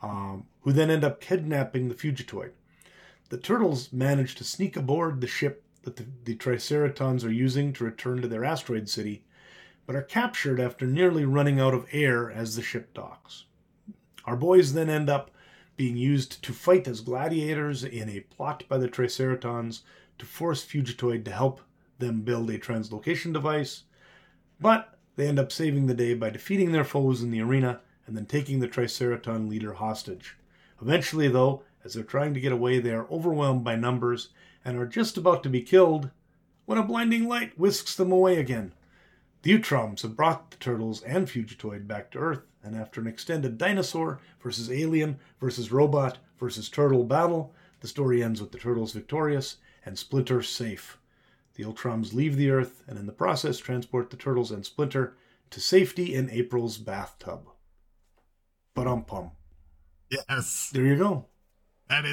Who then end up kidnapping the Fugitoid. The turtles manage to sneak aboard the ship that the Triceratons are using to return to their asteroid city, but are captured after nearly running out of air as the ship docks. Our boys then end up being used to fight as gladiators in a plot by the Triceratons to force Fugitoid to help them build a translocation device, but they end up saving the day by defeating their foes in the arena and then taking the Triceraton leader hostage. Eventually, though, as they're trying to get away, they are overwhelmed by numbers and are just about to be killed when a blinding light whisks them away again. The Utroms have brought the turtles and Fugitoid back to Earth, and after an extended dinosaur versus alien versus robot versus turtle battle, the story ends with the turtles victorious and Splinter safe. The Utroms leave the Earth and in the process transport the turtles and Splinter to safety in April's bathtub. Ba-dum-pum. Yes. There you go. That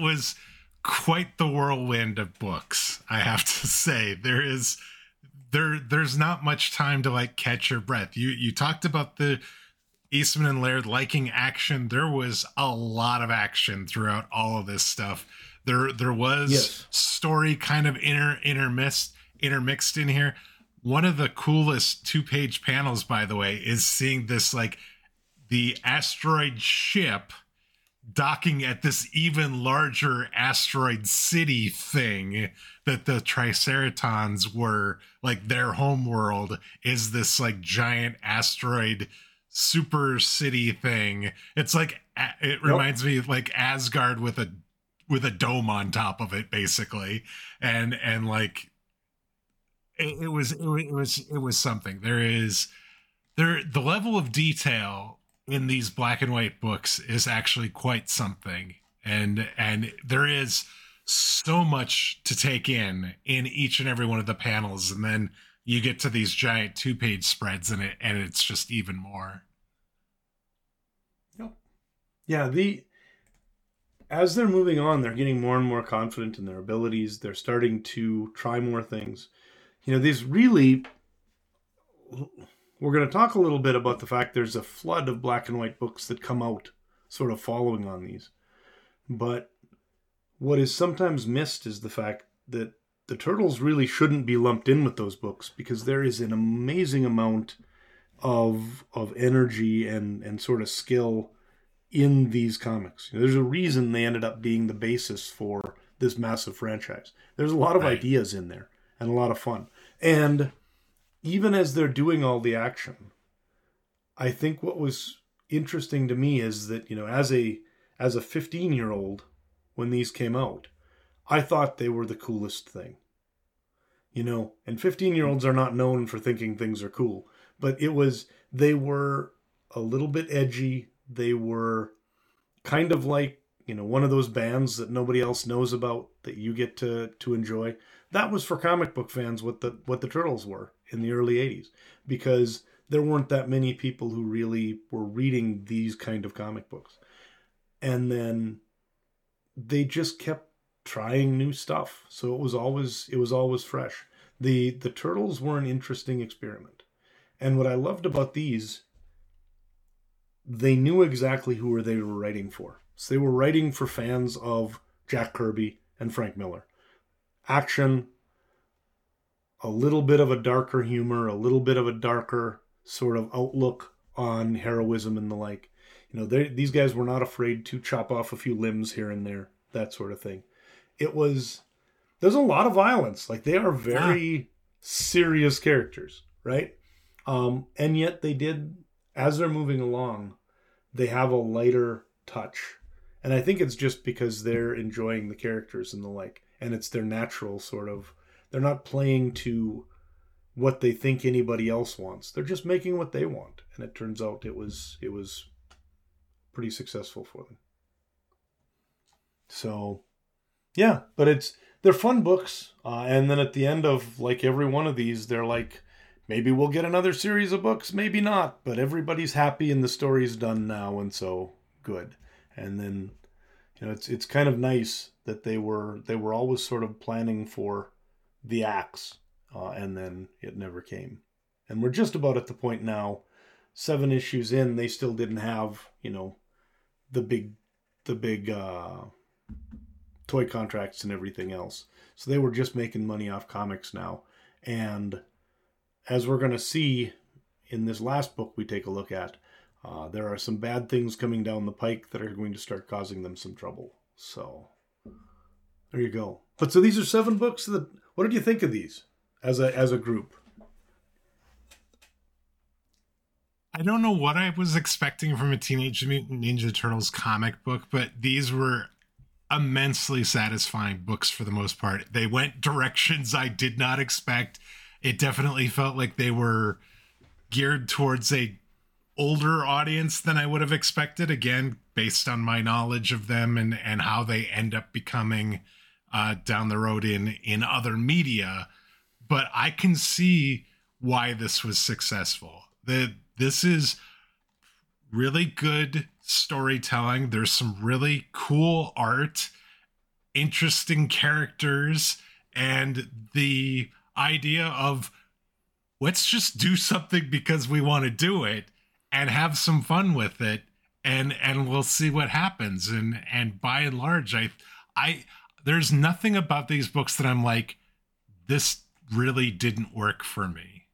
was quite the whirlwind of books, I have to say. There's not much time to like catch your breath. You talked about the Eastman and Laird liking action. There was a lot of action throughout all of this stuff. There was story kind of intermixed in here. One of the coolest two-page panels, by the way, is seeing this, like, the asteroid ship docking at this even larger asteroid city thing that the Triceratons were, like, their homeworld is this, like, giant asteroid super city thing. It's like, it reminds me of, like, Asgard with a dome on top of it, basically. And like, it was something. The level of detail in these black and white books is actually quite something. And there is so much to take in each and every one of the panels. And then you get to these giant 2-page spreads in it, and it's just even more. Yep. Yeah. As they're moving on, they're getting more and more confident in their abilities. They're starting to try more things. You know, these really, we're going to talk a little bit about the fact there's a flood of black and white books that come out sort of following on these. But what is sometimes missed is the fact that the Turtles really shouldn't be lumped in with those books, because there is an amazing amount of energy and sort of skill in these comics. You know, there's a reason they ended up being the basis for this massive franchise. There's a lot of ideas in there and a lot of fun. And even as they're doing all the action, I think what was interesting to me is that, you know, as a 15-year-old, when these came out, I thought they were the coolest thing. You know, and 15-year-olds are not known for thinking things are cool, but they were a little bit edgy. They were kind of like, you know, one of those bands that nobody else knows about that you get to enjoy. That was for comic book fans what the Turtles were in the early 80s, because there weren't that many people who really were reading these kind of comic books. And then they just kept trying new stuff. So it was always fresh. The Turtles were an interesting experiment. And what I loved about these, they knew exactly who they were writing for. So they were writing for fans of Jack Kirby and Frank Miller. Action, a little bit of a darker humor, a little bit of a darker sort of outlook on heroism and the like. You know, these guys were not afraid to chop off a few limbs here and there, that sort of thing. There's a lot of violence. Like, they are very serious characters, right? And yet they did, as they're moving along, they have a lighter touch. And I think it's just because they're enjoying the characters and the like. And it's their natural sort of, they're not playing to what they think anybody else wants. They're just making what they want. And it turns out it was pretty successful for them. So, yeah, but they're fun books. And then at the end of, like, every one of these, they're like, maybe we'll get another series of books, maybe not, but everybody's happy and the story's done now, and so good. And then, you know, it's kind of nice that they were always sort of planning for the axe, and then it never came. And we're just about at the point now, 7 issues in, they still didn't have, you know, the big toy contracts and everything else. So they were just making money off comics now. And as we're going to see in this last book we take a look at, there are some bad things coming down the pike that are going to start causing them some trouble. So there you go. But so these are 7 books. What did you think of these as a group? I don't know what I was expecting from a Teenage Mutant Ninja Turtles comic book, but these were immensely satisfying books for the most part. They went directions I did not expect. It definitely felt like they were geared towards a older audience than I would have expected. Again, based on my knowledge of them and how they end up becoming down the road in other media. But I can see why this was successful. This is really good storytelling. There's some really cool art, interesting characters, and the idea of let's just do something because we want to do it and have some fun with it, and we'll see what happens. And by and large, I there's nothing about these books that I'm like, this really didn't work for me.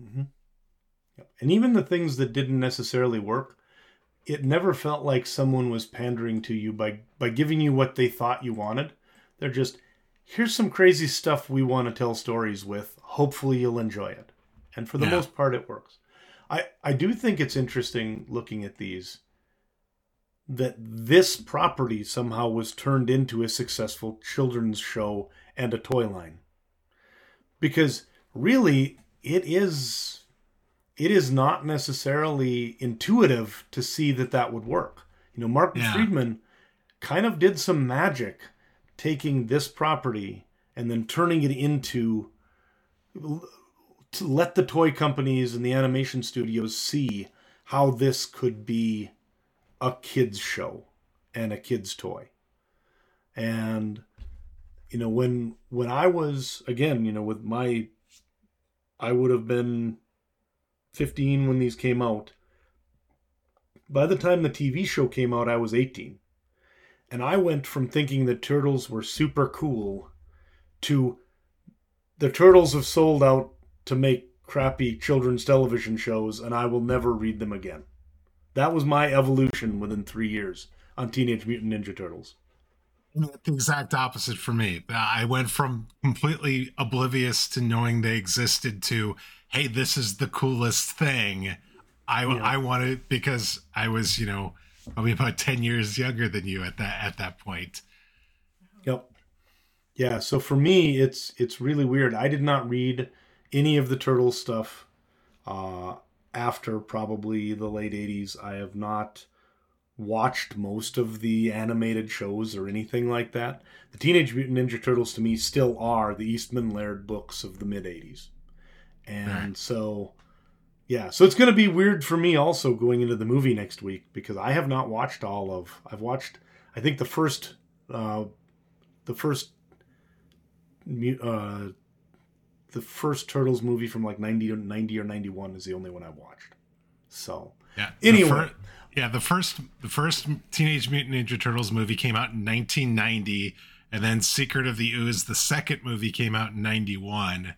Mm-hmm. Yep. And even the things that didn't necessarily work, it never felt like someone was pandering to you by giving you what they thought you wanted. They're just, here's some crazy stuff we want to tell stories with. Hopefully you'll enjoy it. And for the most part, it works. I do think it's interesting looking at these that this property somehow was turned into a successful children's show and a toy line. Because really, it is not necessarily intuitive to see that that would work. You know, Martin Friedman kind of did some magic taking this property and then turning it into, to let the toy companies and the animation studios see how this could be a kid's show and a kid's toy. And, you know, when I was, again, you know, with my, I would have been 15 when these came out. By the time the TV show came out, I was 18. And I went from thinking the Turtles were super cool to the Turtles have sold out to make crappy children's television shows, and I will never read them again. That was my evolution within 3 years on Teenage Mutant Ninja Turtles. The exact opposite for me. I went from completely oblivious to knowing they existed to, hey, this is the coolest thing. I want it, because I was, you know, probably about 10 years younger than you at that point. Yep. Yeah. So for me, it's really weird. I did not read any of the Turtles stuff after probably the late 80s. I have not watched most of the animated shows or anything like that. The Teenage Mutant Ninja Turtles to me still are the Eastman Laird books of the mid 80s. And so, yeah. So it's going to be weird for me also going into the movie next week, because I have not watched I've watched, I think, the first Turtles movie from like 90 or 91 is the only one I watched. So, yeah. Anyway. The first Teenage Mutant Ninja Turtles movie came out in 1990, and then Secret of the Ooze, the second movie, came out in 91.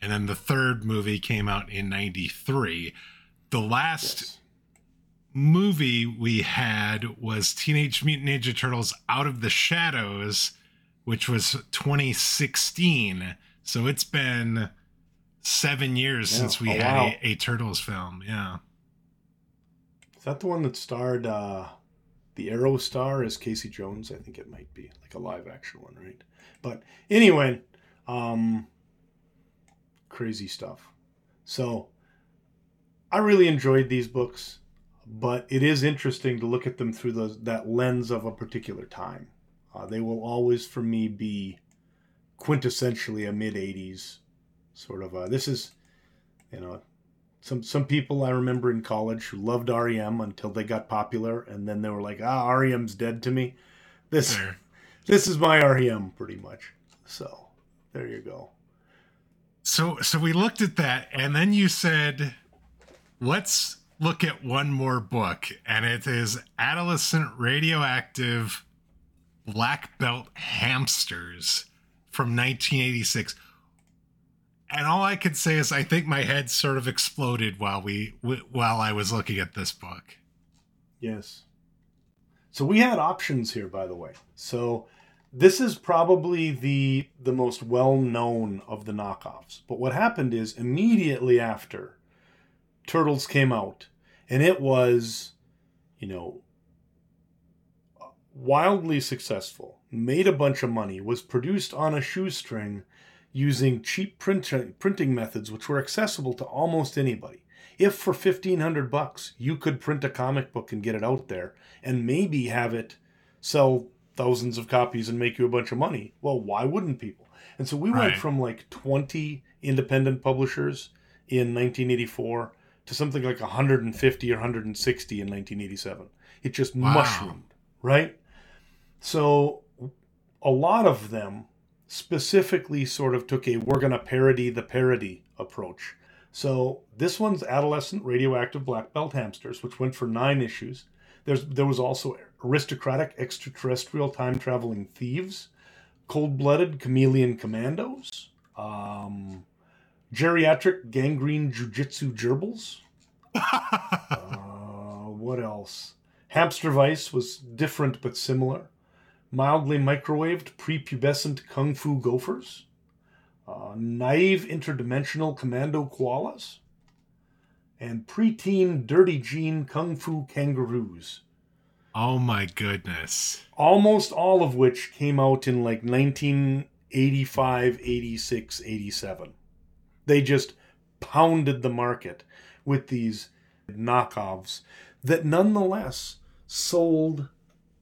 And then the third movie came out in 93. The last movie we had was Teenage Mutant Ninja Turtles Out of the Shadows, which was 2016. So it's been 7 years since we had a Turtles film. Yeah. Is that the one that starred the Arrow star as Casey Jones? I think it might be like a live action one, right? But anyway, crazy stuff. So I really enjoyed these books, but it is interesting to look at them through that lens of a particular time. They will always, for me, be quintessentially a mid-80s sort of. This is, you know, some people I remember in college who loved REM until they got popular, and then they were like, REM's dead to me. This is my REM, pretty much. So there you go. So we looked at that, and then you said, let's look at one more book, and it is Adolescent Radioactive Black Belt Hamsters from 1986. And all I could say is I think my head sort of exploded while I was looking at this book. Yes. So we had options here, by the way. So this is probably the most well-known of the knockoffs. But what happened is immediately after Turtles came out, and it was, you know, wildly successful, made a bunch of money, was produced on a shoestring using cheap printing methods which were accessible to almost anybody. If for $1,500 you could print a comic book and get it out there and maybe have it sell thousands of copies and make you a bunch of money, well, why wouldn't people? And so we went from like 20 independent publishers in 1984 to something like 150 or 160 in 1987. It just mushroomed, right? So a lot of them specifically sort of took a we're going to parody the parody approach. So this one's Adolescent Radioactive Black Belt Hamsters, which went for 9 issues. There was also Aristocratic Extraterrestrial Time-Traveling Thieves, Cold-Blooded Chameleon Commandos, Geriatric Gangrene Jiu-Jitsu Gerbils. What else? Hamster Vice was different but similar. Mildly Microwaved Prepubescent Kung Fu Gophers. Naive Interdimensional Commando Koalas, and Preteen Dirty Gene Kung Fu Kangaroos. Oh my goodness. Almost all of which came out in like 1985, 86, 87. They just pounded the market with these knockoffs that nonetheless sold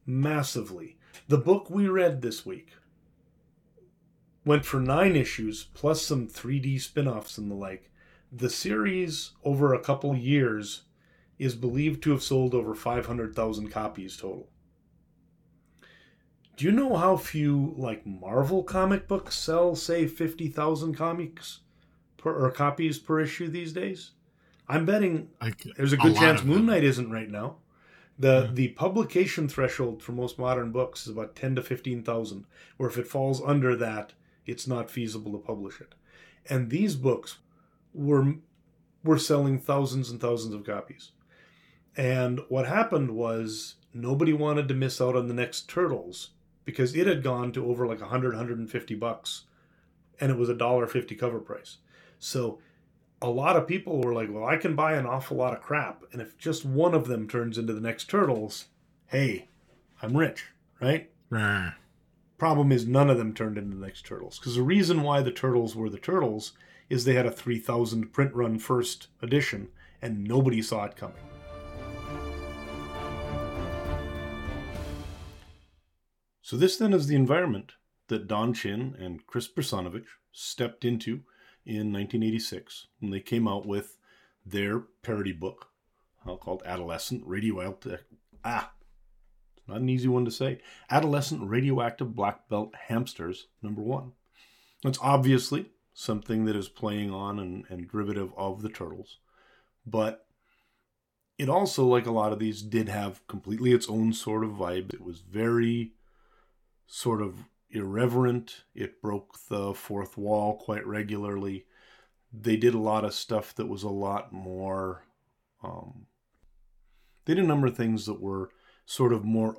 massively. The book we read this week went for 9 issues, plus some 3D spin-offs and the like. The series, over a couple years, is believed to have sold over 500,000 copies total. Do you know how few, like, Marvel comic books sell, say, 50,000 copies per issue these days? I'm betting there's a good chance Moon Knight isn't right now. The publication threshold for most modern books is about 10,000 to 15,000, or if it falls under that, it's not feasible to publish it. And these books were selling thousands and thousands of copies. And what happened was nobody wanted to miss out on the next Turtles because it had gone to over like $100, $150, and it was $1.50 cover price. So a lot of people were like, well, I can buy an awful lot of crap, and if just one of them turns into the next Turtles, hey, I'm rich, right? Nah. Problem is none of them turned into the next Turtles, because the reason why the Turtles were the Turtles is they had a 3,000 print run first edition, and nobody saw it coming. So this then is the environment that Don Chin and Chris Bersanovich stepped into in 1986, when they came out with their parody book called Adolescent Radioactive... it's not an easy one to say. Adolescent Radioactive Black Belt Hamsters, number 1. That's obviously something that is playing on and derivative of the Turtles, but it also, like a lot of these, did have completely its own sort of vibe. It was very sort of irreverent. It broke the fourth wall quite regularly. They did a lot of stuff that was a lot more... they did a number of things that were sort of more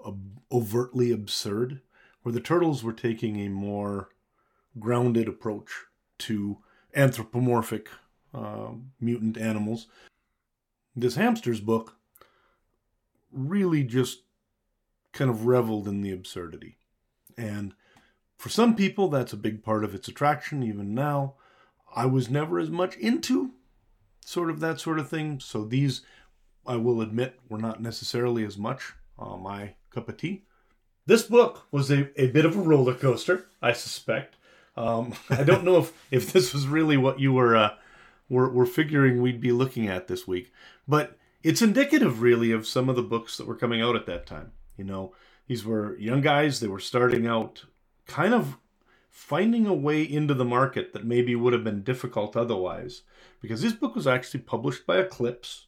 overtly absurd, where the Turtles were taking a more grounded approach to anthropomorphic mutant animals. This Hamsters book really just kind of reveled in the absurdity. And for some people, that's a big part of its attraction, even now. I was never as much into sort of that sort of thing, so these, I will admit, were not necessarily as much my cup of tea. This book was a bit of a roller coaster, I suspect. I don't know if this was really what you were figuring we'd be looking at this week, but it's indicative, really, of some of the books that were coming out at that time. You know, these were young guys. They were starting out, kind of finding a way into the market that maybe would have been difficult otherwise, because this book was actually published by Eclipse,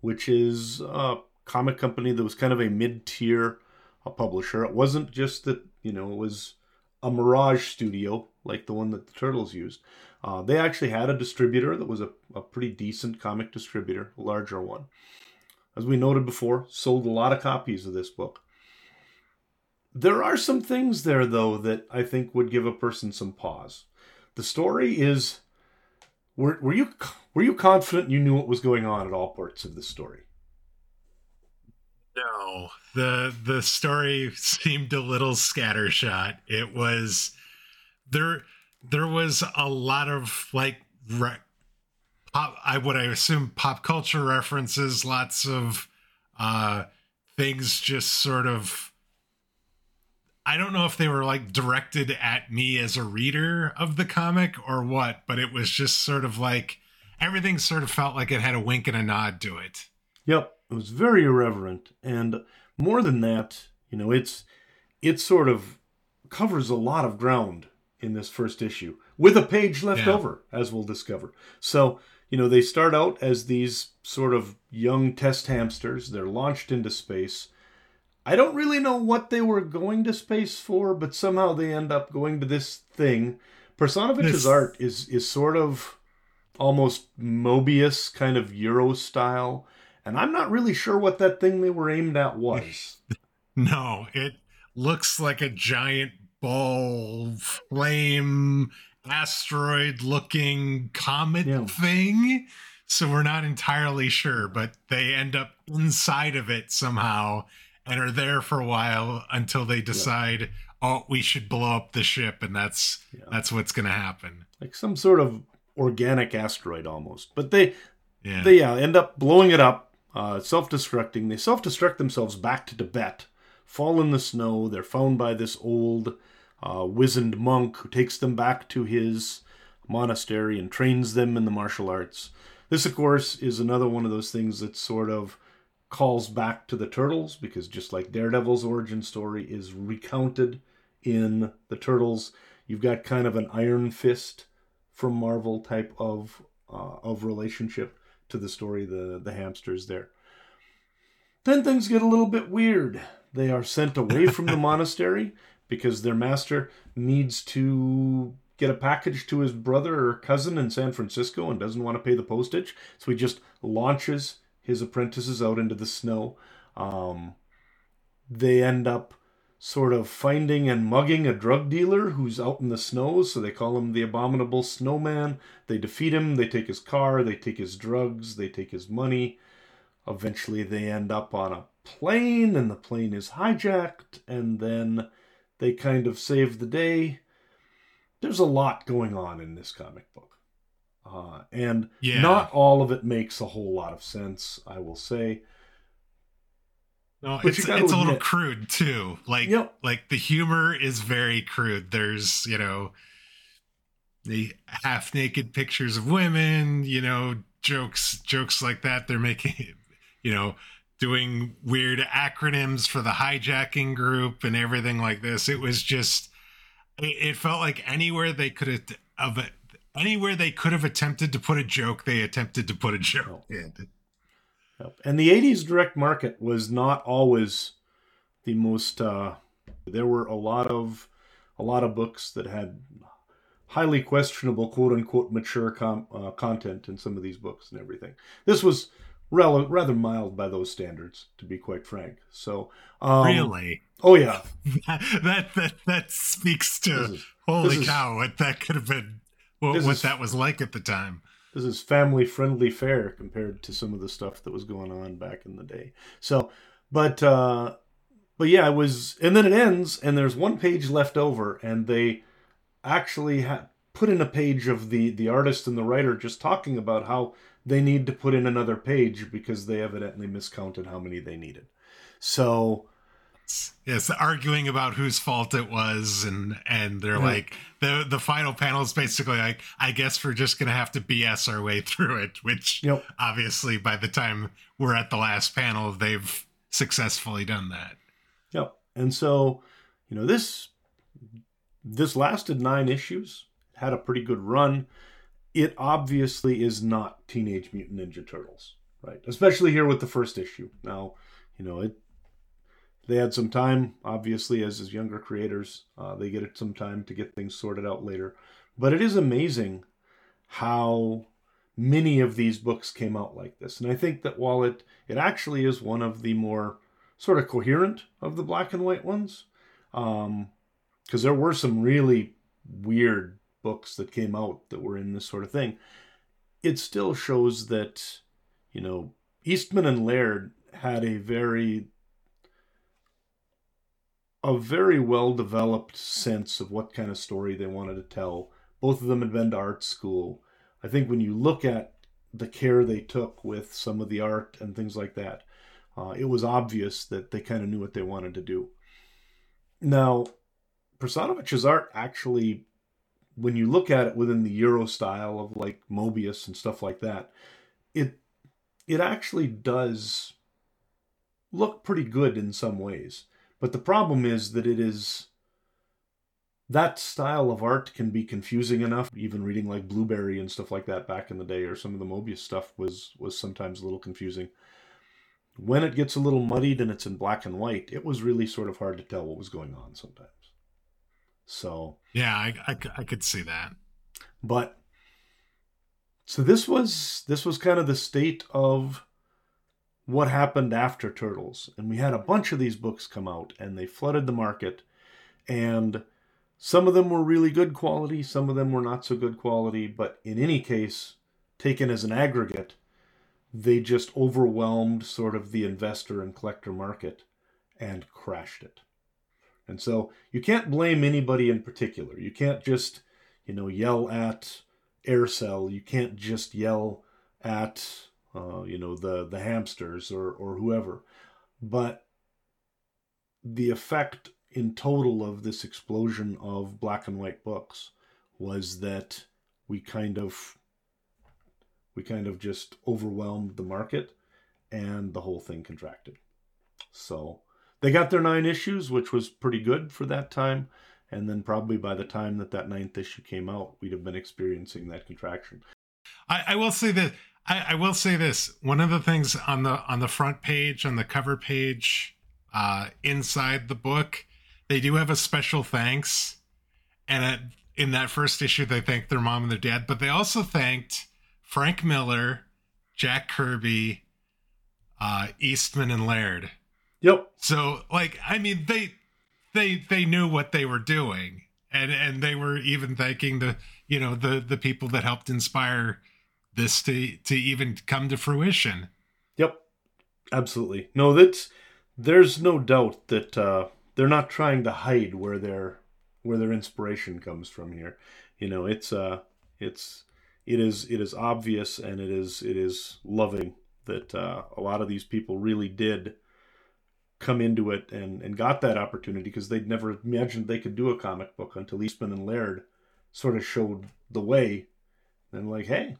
which is a comic company that was kind of a mid-tier publisher. It wasn't just that, you know, it was a Mirage studio like the one that the Turtles used. They actually had a distributor that was a pretty decent comic distributor, a larger one. As we noted before, sold a lot of copies of this book. There are some things there, though, that I think would give a person some pause. The story is, were you confident you knew what was going on at all parts of this story? No, the story seemed a little scattershot. It was, there was a lot of, like, pop culture references, lots of things just sort of, I don't know if they were, like, directed at me as a reader of the comic or what, but it was just sort of like everything sort of felt like it had a wink and a nod to it. Yep. It was very irreverent. And more than that, you know, it sort of covers a lot of ground in this first issue with a page left over, as we'll discover. So, you know, they start out as these sort of young test hamsters. They're launched into space. I don't really know what they were going to space for, but somehow they end up going to this thing. Personifich's art is sort of almost Mobius kind of Euro style, and I'm not really sure what that thing they were aimed at was. No, it looks like a giant ball, flame, asteroid-looking comet thing. So we're not entirely sure, but they end up inside of it somehow and are there for a while until they decide, oh, we should blow up the ship, and that's what's going to happen. Like some sort of organic asteroid almost. But they end up blowing it up, self-destructing. They self-destruct themselves back to Tibet, fall in the snow. They're found by this old wizened monk who takes them back to his monastery and trains them in the martial arts. This, of course, is another one of those things that sort of calls back to the Turtles, because just like Daredevil's origin story is recounted in the Turtles, you've got kind of an Iron Fist from Marvel type of relationship to the story, the hamsters there. Then things get a little bit weird. They are sent away from the monastery because their master needs to get a package to his brother or cousin in San Francisco and doesn't want to pay the postage, so he just launches his apprentices out into the snow. They end up sort of finding and mugging a drug dealer who's out in the snow, so they call him the Abominable Snowman. They defeat him, they take his car, they take his drugs, they take his money. Eventually they end up on a plane, and the plane is hijacked, and then they kind of save the day. There's a lot going on in this comic book. Not all of it makes a whole lot of sense, I will say. No, it's a little crude too. Like the humor is very crude. There's, you know, the half naked pictures of women, you know, jokes like that. They're making, you know, doing weird acronyms for the hijacking group and everything like this. It was just, it felt like anywhere they could have attempted to put a joke, they attempted to put a joke in. Yep. And the 80s direct market was not always the most... there were a lot of books that had highly questionable, quote-unquote, mature content in some of these books and everything. This was rather mild by those standards, to be quite frank. So really? Oh, yeah. that speaks to, holy cow, what that could have been. What that was like at the time. This is family-friendly fare compared to some of the stuff that was going on back in the day. So, but yeah, it was... And then it ends, and there's one page left over, and they actually put in a page of the artist and the writer just talking about how they need to put in another page because they evidently miscounted how many they needed. So... Yes, arguing about whose fault it was, and they're like, the final panel is basically like, I guess we're just going to have to BS our way through it, which obviously by the time we're at the last panel, they've successfully done that. Yep. And so, you know, this lasted 9 issues, had a pretty good run. It obviously is not Teenage Mutant Ninja Turtles, right? Especially here with the first issue. Now, you know, they had some time, obviously, as younger creators. They get some time to get things sorted out later. But it is amazing how many of these books came out like this. And I think that while it actually is one of the more sort of coherent of the black and white ones, because there were some really weird books that came out that were in this sort of thing, it still shows that, you know, Eastman and Laird had a very well-developed sense of what kind of story they wanted to tell. Both of them had been to art school. I think when you look at the care they took with some of the art and things like that, it was obvious that they kind of knew what they wanted to do. Now, Personifich's art actually, when you look at it within the Euro style of like Mobius and stuff like that, it actually does look pretty good in some ways. But the problem is that it is that style of art can be confusing enough. Even reading like Blueberry and stuff like that back in the day, or some of the Mobius stuff was sometimes a little confusing. When it gets a little muddied and it's in black and white, it was really sort of hard to tell what was going on sometimes. So yeah, I could see that. But so this was kind of the state of what happened after Turtles. And we had a bunch of these books come out, and they flooded the market. And some of them were really good quality, some of them were not so good quality. But in any case, taken as an aggregate, they just overwhelmed sort of the investor and collector market and crashed it. And so you can't blame anybody in particular. You can't just, yell at Aircel. You can't just yell at, the hamsters or whoever. But the effect in total of this explosion of black and white books was that we kind of just overwhelmed the market, and the whole thing contracted. So they got their 9 issues, which was pretty good for that time. And then probably by the time that 9th issue came out, we'd have been experiencing that contraction. I will say that I will say this. One of the things on the front page, on the cover page, inside the book, they do have a special thanks. And in that first issue, they thanked their mom and their dad, but they also thanked Frank Miller, Jack Kirby, Eastman and Laird. Yep. So they knew what they were doing, and they were even thanking the people that helped inspire this to even come to fruition. Yep. Absolutely. No, there's no doubt that they're not trying to hide where their inspiration comes from here. It is obvious, and it is loving that a lot of these people really did come into it and got that opportunity, because they'd never imagined they could do a comic book until Eastman and Laird sort of showed the way. And like, hey,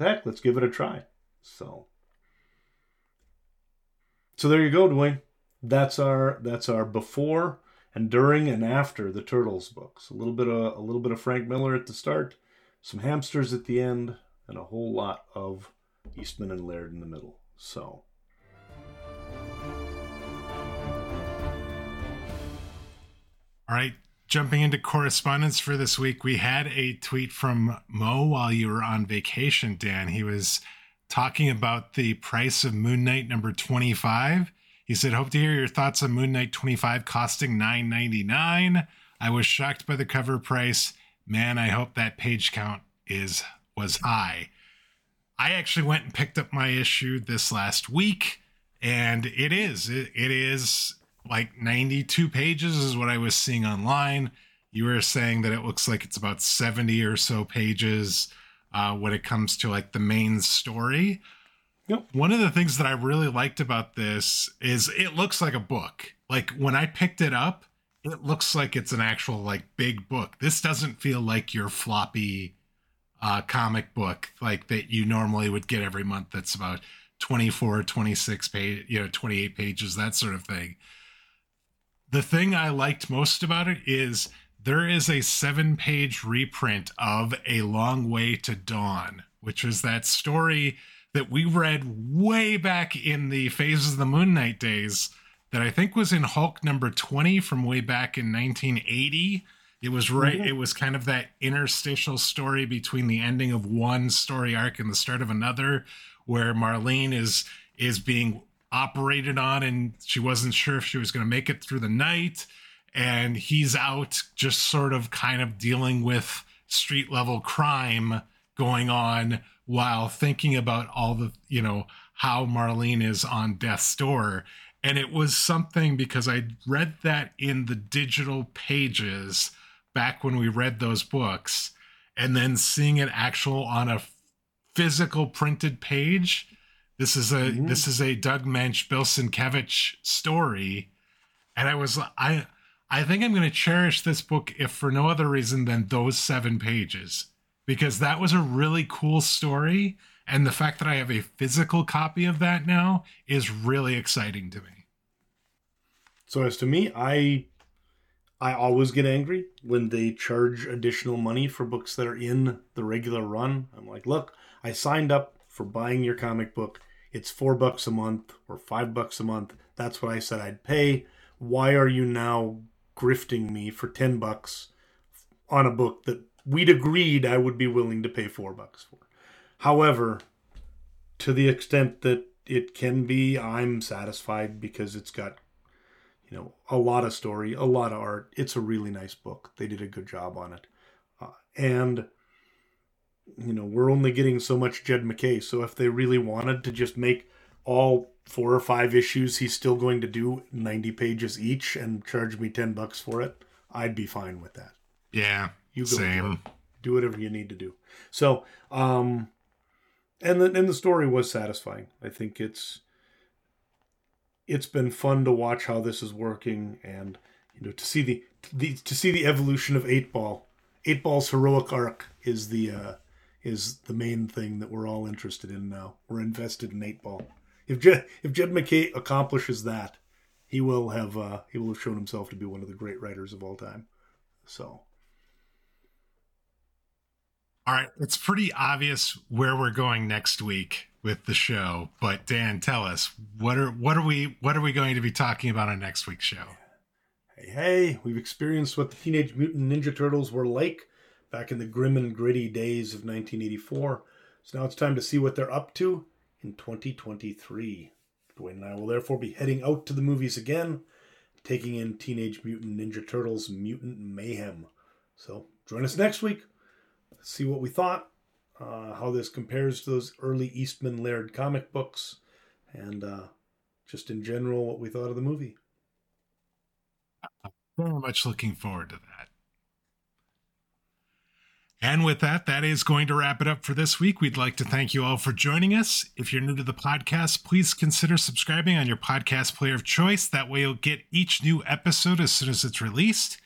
heck, let's give it a try. So there you go, Dwayne. That's our before and during and after the Turtles books. A little bit of Frank Miller at the start, some hamsters at the end, and a whole lot of Eastman and Laird in the middle. So all right, jumping into correspondence for this week, we had a tweet from Mo while you were on vacation, Dan. He was talking about the price of Moon Knight number 25. He said, hope to hear your thoughts on Moon Knight 25 costing $9.99. I was shocked by the cover price. Man, I hope that page count was high. I actually went and picked up my issue this last week, and it is like 92 pages is what I was seeing online. You were saying that it looks like it's about 70 or so pages when it comes to like the main story. Yep. One of the things that I really liked about this is it looks like a book. Like when I picked it up, it looks like it's an actual like big book. This doesn't feel like your floppy comic book like that you normally would get every month. That's about 24, 26 page, 28 pages, that sort of thing. The thing I liked most about it is there is a 7-page reprint of A Long Way to Dawn, which was that story that we read way back in the Phases of the Moon Knight days, that I think was in Hulk number 20 from way back in 1980. It was right. It was kind of that interstitial story between the ending of one story arc and the start of another, where Marlene is being operated on and she wasn't sure if she was going to make it through the night. And he's out just sort of kind of dealing with street level crime going on while thinking about all the, how Marlene is on death's door. And it was something because I read that in the digital pages back when we read those books, and then seeing it actual on a physical printed page. This is a Doug Mensch, Bill Sienkiewicz story. And I was, I think I'm going to cherish this book if for no other reason than those 7 pages, because that was a really cool story. And the fact that I have a physical copy of that now is really exciting to me. So as to me, I I always get angry when they charge additional money for books that are in the regular run. I'm like, look, I signed up for buying your comic book. It's $4 a month or $5 a month. That's what I said I'd pay. Why are you now grifting me for $10 on a book that we'd agreed I would be willing to pay $4 for? However, to the extent that it can be, I'm satisfied because it's got, you know, a lot of story, a lot of art. It's a really nice book. They did a good job on it. And, you know, we're only getting so much Jed MacKay. So if they really wanted to just make all 4 or 5 issues, he's still going to do 90 pages each and charge me $10 for it, I'd be fine with that. Yeah, you go same. Do whatever you need to do. So, and the story was satisfying. I think it's been fun to watch how this is working, and you know, to see the evolution of 8-Ball. 8-Ball's heroic arc is the main thing that we're all interested in now. We're invested in 8-Ball. If Jed MacKay accomplishes that, he will have shown himself to be one of the great writers of all time. So. All right, it's pretty obvious where we're going next week with the show, but Dan, tell us what are we going to be talking about on next week's show? Hey, we've experienced what the Teenage Mutant Ninja Turtles were like back in the grim and gritty days of 1984. So now it's time to see what they're up to in 2023. Dwayne and I will therefore be heading out to the movies again, taking in Teenage Mutant Ninja Turtles Mutant Mayhem. So join us next week. See what we thought, how this compares to those early Eastman Laird comic books, and just in general what we thought of the movie. I'm very much looking forward to that. And with that, that is going to wrap it up for this week. We'd like to thank you all for joining us. If you're new to the podcast, please consider subscribing on your podcast player of choice. That way you'll get each new episode as soon as it's released.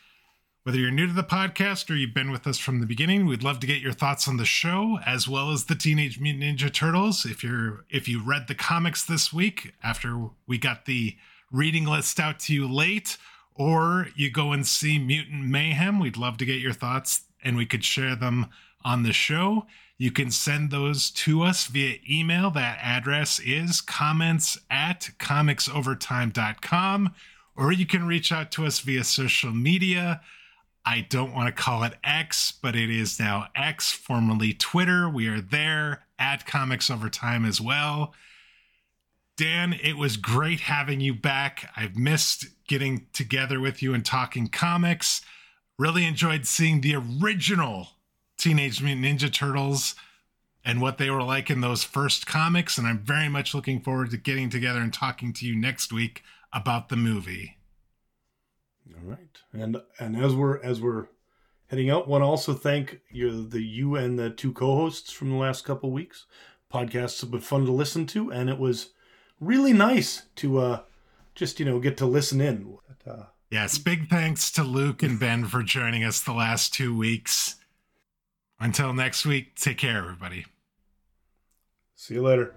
Whether you're new to the podcast or you've been with us from the beginning, we'd love to get your thoughts on the show, as well as the Teenage Mutant Ninja Turtles. If you read the comics this week after we got the reading list out to you late, or you go and see Mutant Mayhem, we'd love to get your thoughts, and we could share them on the show. You can send those to us via email. That address is comments@comicsovertime.com, or you can reach out to us via social media. I don't want to call it X, but it is now X, formerly Twitter. We are there at Comics Over Time as well. Dan, it was great having you back. I've missed getting together with you and talking comics. Really enjoyed seeing the original Teenage Mutant Ninja Turtles and what they were like in those first comics. And I'm very much looking forward to getting together and talking to you next week about the movie. All right, and as we're heading out, want to also thank you and the 2 co-hosts from the last couple of weeks. Podcasts have been fun to listen to, and it was really nice to just get to listen in. Yes, big thanks to Luke and Ben for joining us the last 2 weeks. Until next week, take care, everybody. See you later.